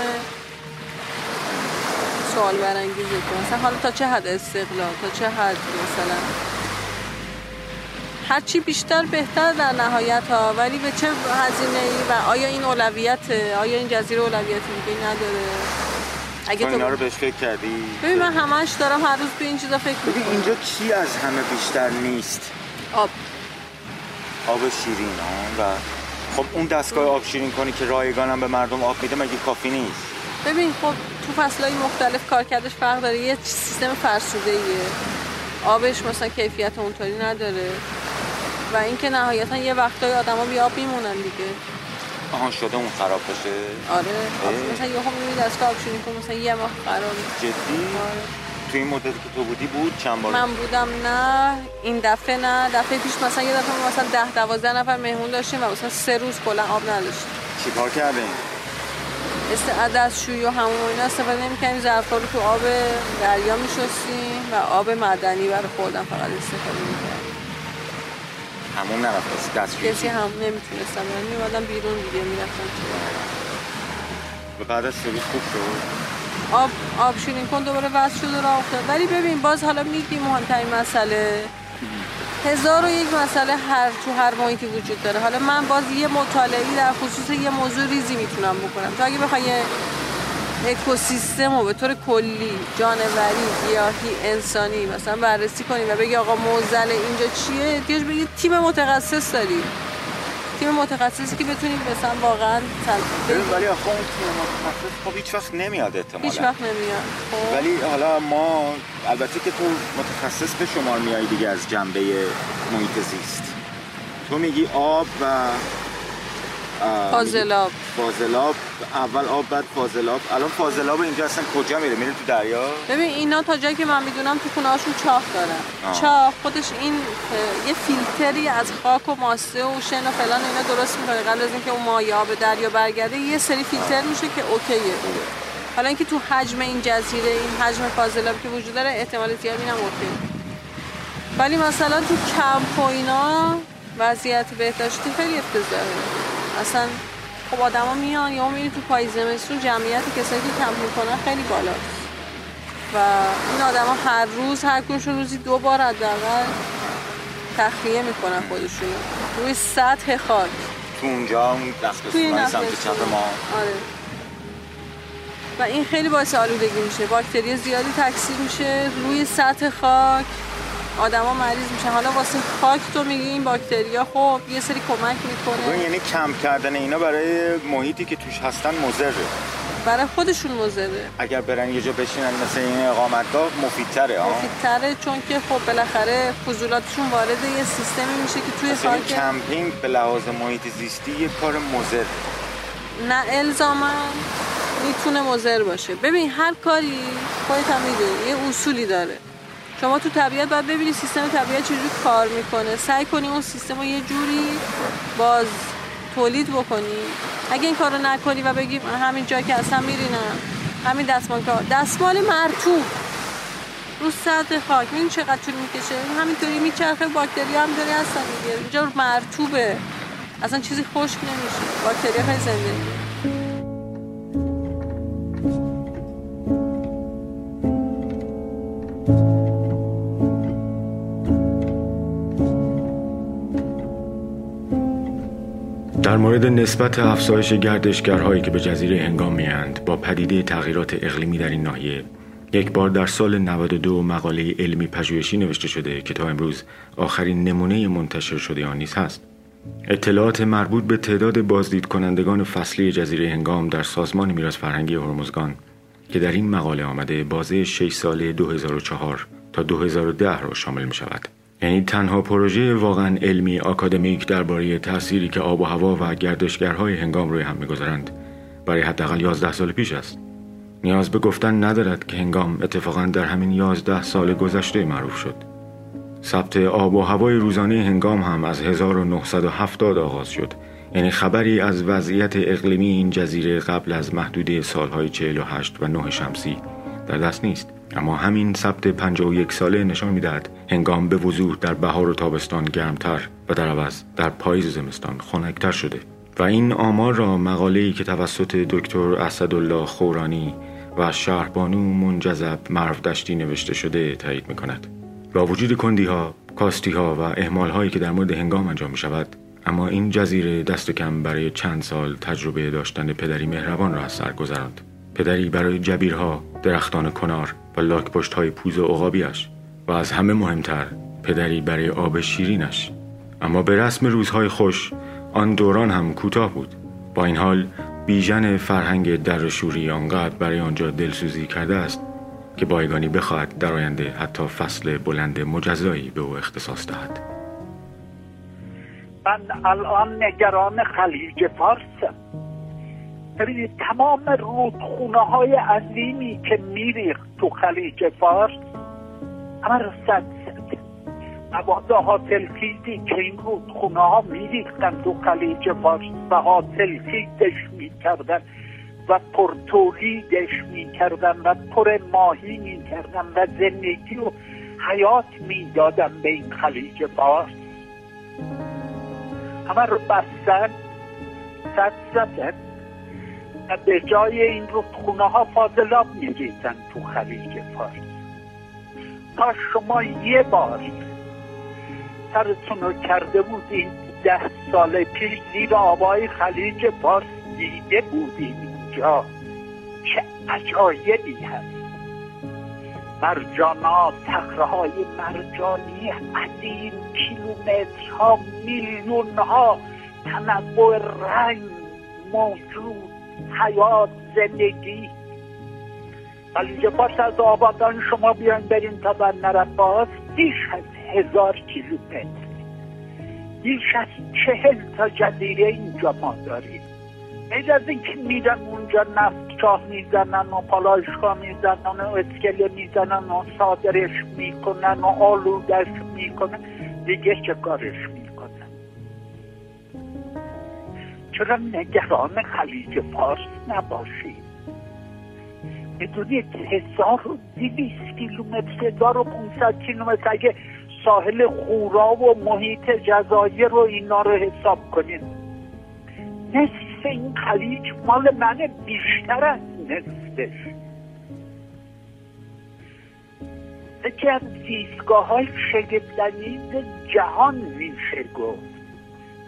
سوال برانگیزه که مثلا حالا تا چه حد استقلال، تا چه حد مثلا هرچی بیشتر بهتر در نهایت ها، ولی به چه هزینه ای و آیا این اولویته، آیا این جزیره اولویت دیگه نداره؟ اگه تو اینا رو بهش فکر کردی؟ ببین من همش دارم هر روز به این چیزا فکر می‌کنم. اینجا چی از همه بیشتر نیست؟ آب آب شیرین ها. و خب اون دستگاه آب شیرین کنی که رایگان هم به مردم آب میده مگه کافی نیست؟ ببین خب تو فصل‌های مختلف کار کردش فرق داره، یه سیستم فرسوده‌ایه، آبش مثلا کیفیت اونطوری نداره و اینکه نهایتاً یه وقتای آدما بی آب میمونن دیگه. آها شده اون خراب بشه. آره مثلا یهو می‌بینی دستگاه آبشونی که مثلا یه ماه خراب. جدی؟ آره. تو این مدتی که تو بودی بود چند بار؟ من بودم نه، این دفعه نه، دفعه پیش مثلا یه دفعه مثلا ده دوازده نفر مهمون داشتیم و مثلا سه روز کلا آب نداشتیم. چیکار کردین؟ استعاده از شوی و همون و اینا استفاده نمی‌کنیم، ظرفا رو تو آب دریا می‌شستیم و آب معدنی برای خوردن فقط استفاده می‌کردیم. همون نرفت دستشویی کسی هم نمی‌تونستم، یعنی می‌اومدم بیرون دیگه می‌رفتم تو. بعد از شوی خوب شد. آب آب شیرین کن دوباره وصل شد و راه افتاد. ولی ببین باز حالا میگیم مهم‌ترین مسئله هزار و یک مسئله هر تو هر محیطی وجود داره. حالا من باز یه مطالعه‌ای در خصوص یه موضوع ریزی میتونم بکنم، تو اگه بخوای اکوسیستم رو به طور کلی جانوری، گیاهی، انسانی مثلا بررسی کنی و بگی آقا معضل اینجا چیه، احتیاج به یه تیم متخصص داری تیم متخصصی که بتونیم مثلا واقعا تلقیق. ولی آخه اون تیم متخصص خب هیچ وقت نمیاد احتمالاً. هیچ وقت نمیاد. خب. ولی حالا ما البته که تو متخصص به شمار میای دیگه از جنبه محیط زیست. تو میگی آب و فاضلاب. فاضلاب اول آب بعد فاضلاب. الان فاضلاب اینجا اصلا کجا میره؟ میره تو دریا؟ ببین اینا تا جایی که من میدونم تو خونه هاشون چاه دارن. چاه خودش این یه فیلتری از خاک و ماسه و شن و فلان اینا درست میکنه قبل از اینکه اون مایع به دریا برگرده. یه سری فیلتر میشه که اوکیه. حالا اینکه تو حجم این جزیره این حجم فاضلاب که وجود داره احتمال زیاد اینم اوکی. ولی مثلا تو کمپ و اینا وضعیت بهداشتی خیلی افتضاحه. اصلا خب آدم ها میان یا میری تو پای زمستون جمعیت کسایی که کمپ میکنن خیلی بالاست و این آدم ها هر روز هر کنشون روزی دو بار حداقل تخلیه میکنن خودشون روی سطح خاک تو اونجا توی نفت ما. آره. و این خیلی باعث آلودگی میشه، باکتری زیادی تکثیر میشه روی سطح خاک، آدما مریض میشن. حالا واسه خاک تو میگی این باکتریا خب یه سری کمک میکنه، یعنی کم کردن اینا برای محیطی که توش هستن مضره، برای خودشون مضره. اگر برن یه جا بشینن مثل این اقامتگاه مفیدتره. آه مفیدتره، چون که خب بالاخره فضولاتشون وارد یه سیستمی میشه که توی خاک. کمپینگ به لحاظ محیط زیستی یه کار مضر، نه الزاما میتونه مضر باشه. ببین هر کاری خودت هم میدونی یه اصولی داره. شما تو طبیعت باید ببینید سیستم طبیعت چجوری کار میکنه، سعی کنی اون سیستم رو یه جوری باز تولید بکنی. اگه این کارو نکنی و بگی همین جا که اصلا میرینم همین دستمال کار دستمال مرطوب رو سطح خاک میدونی چقدر طول میکشه، همینطوری میچرخه. باکتری هم داره اصلا میگیره اینجا مرطوبه، اصلا چیزی خشک نمیشه، باکتری خیلی زنده میشه. در مورد نسبت افزایش گردشگرهایی که به جزیره هنگام می‌آیند با پدیده تغییرات اقلیمی در این ناحیه، یک بار در سال نود و دو مقاله علمی پژوهشی نوشته شده که تا امروز آخرین نمونه منتشر شده آن نیز هست. اطلاعات مربوط به تعداد بازدید کنندگان فصلی جزیره هنگام در سازمان میراث فرهنگی هرمزگان که در این مقاله آمده بازه شش ساله دو هزار و چهار تا دو هزار و ده را شامل می‌شود. یعنی تنها پروژه واقعا علمی آکادمیک درباره تأثیری که آب و هوا و گردشگرهای هنگام روی هم می‌گذارند برای حداقل یازده سال پیش است. نیاز به گفتن ندارد که هنگام اتفاقا در همین یازده سال گذشته معروف شد. ثبت آب و هوای روزانه هنگام هم از هزار و نهصد و هفتاد آغاز شد. یعنی خبری از وضعیت اقلیمی این جزیره قبل از محدوده سالهای چهل و هشت و نه شمسی در دست نیست. اما همین ثبت پنجاه و یک ساله نشان می‌دهد هنگام به وضوح در بهار و تابستان گرمتر و در عوض در پاییز و زمستان خنک‌تر شده و این آمار را مقاله‌ای که توسط دکتر اسدالله خورانی و شهربانو منجذب مرودشتی نوشته شده تایید می‌کند. با وجود کندی‌ها، کاستی‌ها و اهمال‌هایی که در مورد هنگام انجام می‌شود، اما این جزیره دست کم برای چند سال تجربه داشتن پدری مهربان را از سر گذراند. پدری برای جبیرها، درختان کنار و لاک‌پشت‌های پوز و عقابی‌اش و از همه مهمتر پدری برای آب شیرینش. اما به رسم روزهای خوش آن دوران هم کوتاه بود. با این حال بیژن فرهنگ در شوری آنقدر برای آنجا دلسوزی کرده است که بایگانی بخواهد در آینده حتی فصل بلند مجزایی به او اختصاص دهد. من الان نگران خلیج فارسم. ببینید تمام رودخونه های عظیمی که میریخت تو خلیج فارس همه را سد سد مواد حاصلخیزی که این رودخونه ها میریختن تو خلیج فارس و حاصلخیزش میکردن و پرتولیدش میکردن و پر ماهی میکردن و زندگی و حیات میدادن به این خلیج فارس. همه را بستن سد سدن و به جای این رودخونه ها فاضلاب میریزن تو خلیج فارس. تا شما یه بار سرتون رو کرده بودین ده سال پیش زیر آبای خلیج فارس دیده بودین اینجا چه عجایبی هست. مرجانا، تخرهای مرجانی عظیم، کیلومترها، میلیونها تنوع رنگ، موجود، حیات، زندگی. ولی پس از آبادان شما بیان بریم تا بندرعباس، بیش از هزار کیلومتر، بیش از چهل تا جزیره اینجا ما داریم. از اینکه میرم اونجا نفت چاه میزنن و پالایشگاه میزنن و اسکله میزنن و صادرش میکنن و آلودش میکنن، دیگه چه کارش میکنن؟ چرا نگران خلیج فارس نباشید؟ میدونید هزار و دویست کیلومتر، هزار و پانصد کیلومتر اگه ساحل خورا و محیط جزایر رو اینا رو حساب کنید، نصف این خلیج مال من، بیشتر از نصفش. یکی از زیستگاه های شگفت‌انگیز جهان میشه گفت،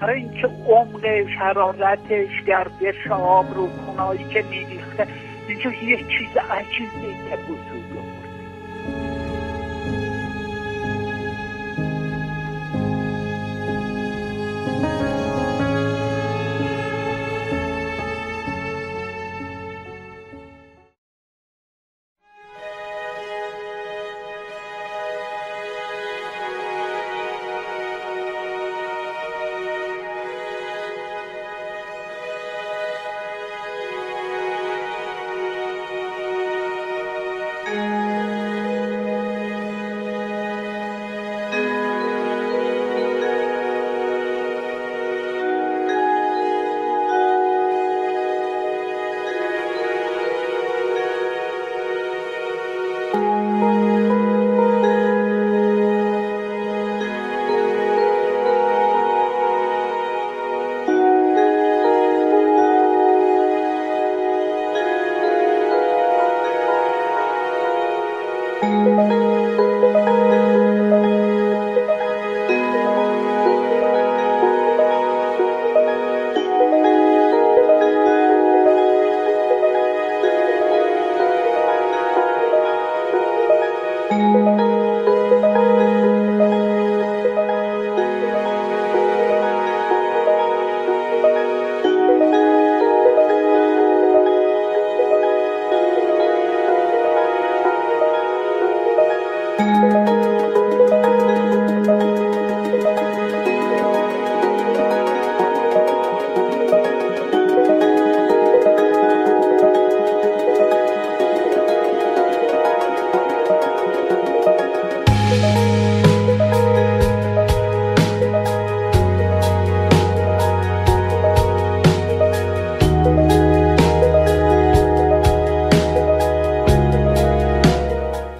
برای اینکه عمقش، حرارتش، گردش آب، رودخونه‌هایی که میریخته، اینجا یه چیز عجیبی که وجود آورد.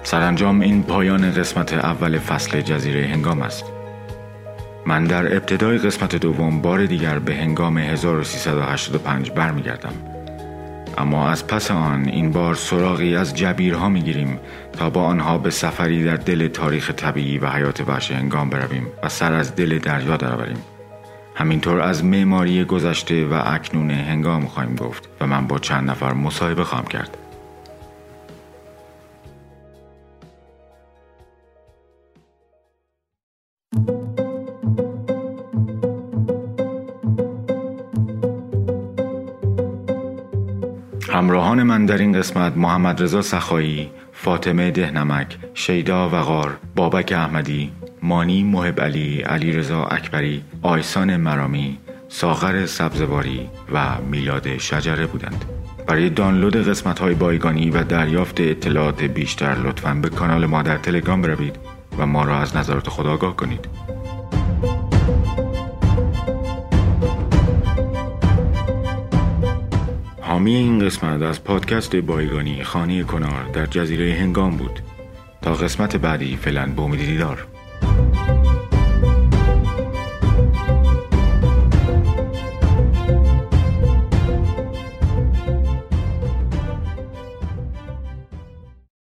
سرانجام این پایان قسمت اول فصل جزیره هنگام است. من در ابتدای قسمت دوم بار دیگر به هنگام هزار و سیصد و هشتاد و پنج برمی گردم، اما از پس آن این بار سراغی از جبیرها می گیریم تا با آنها به سفری در دل تاریخ طبیعی و حیات وحش هنگام برویم و سر از دل دریا درآوریم. همینطور از معماری گذشته و اکنون هنگام خواهیم گفت و من با چند نفر مصاحبه خواهم کرد. همراهان من در این قسمت محمد رضا سخایی، فاطمه دهنمک، شیدا وقار، بابک احمدی، مانی محب علی، علیرضا اکبری، آیسان مرامی، ساغر سبزواری و میلاد شجره بودند. برای دانلود قسمت‌های بایگانی و دریافت اطلاعات بیشتر لطفاً به کانال ما در تلگرام بروید و ما را از نظرات خود آگاه کنید. حامی این قسمت از پادکست بایگانی خانه کنار در جزیره هنگام بود. تا قسمت بعدی فعلاً به امید دیدار.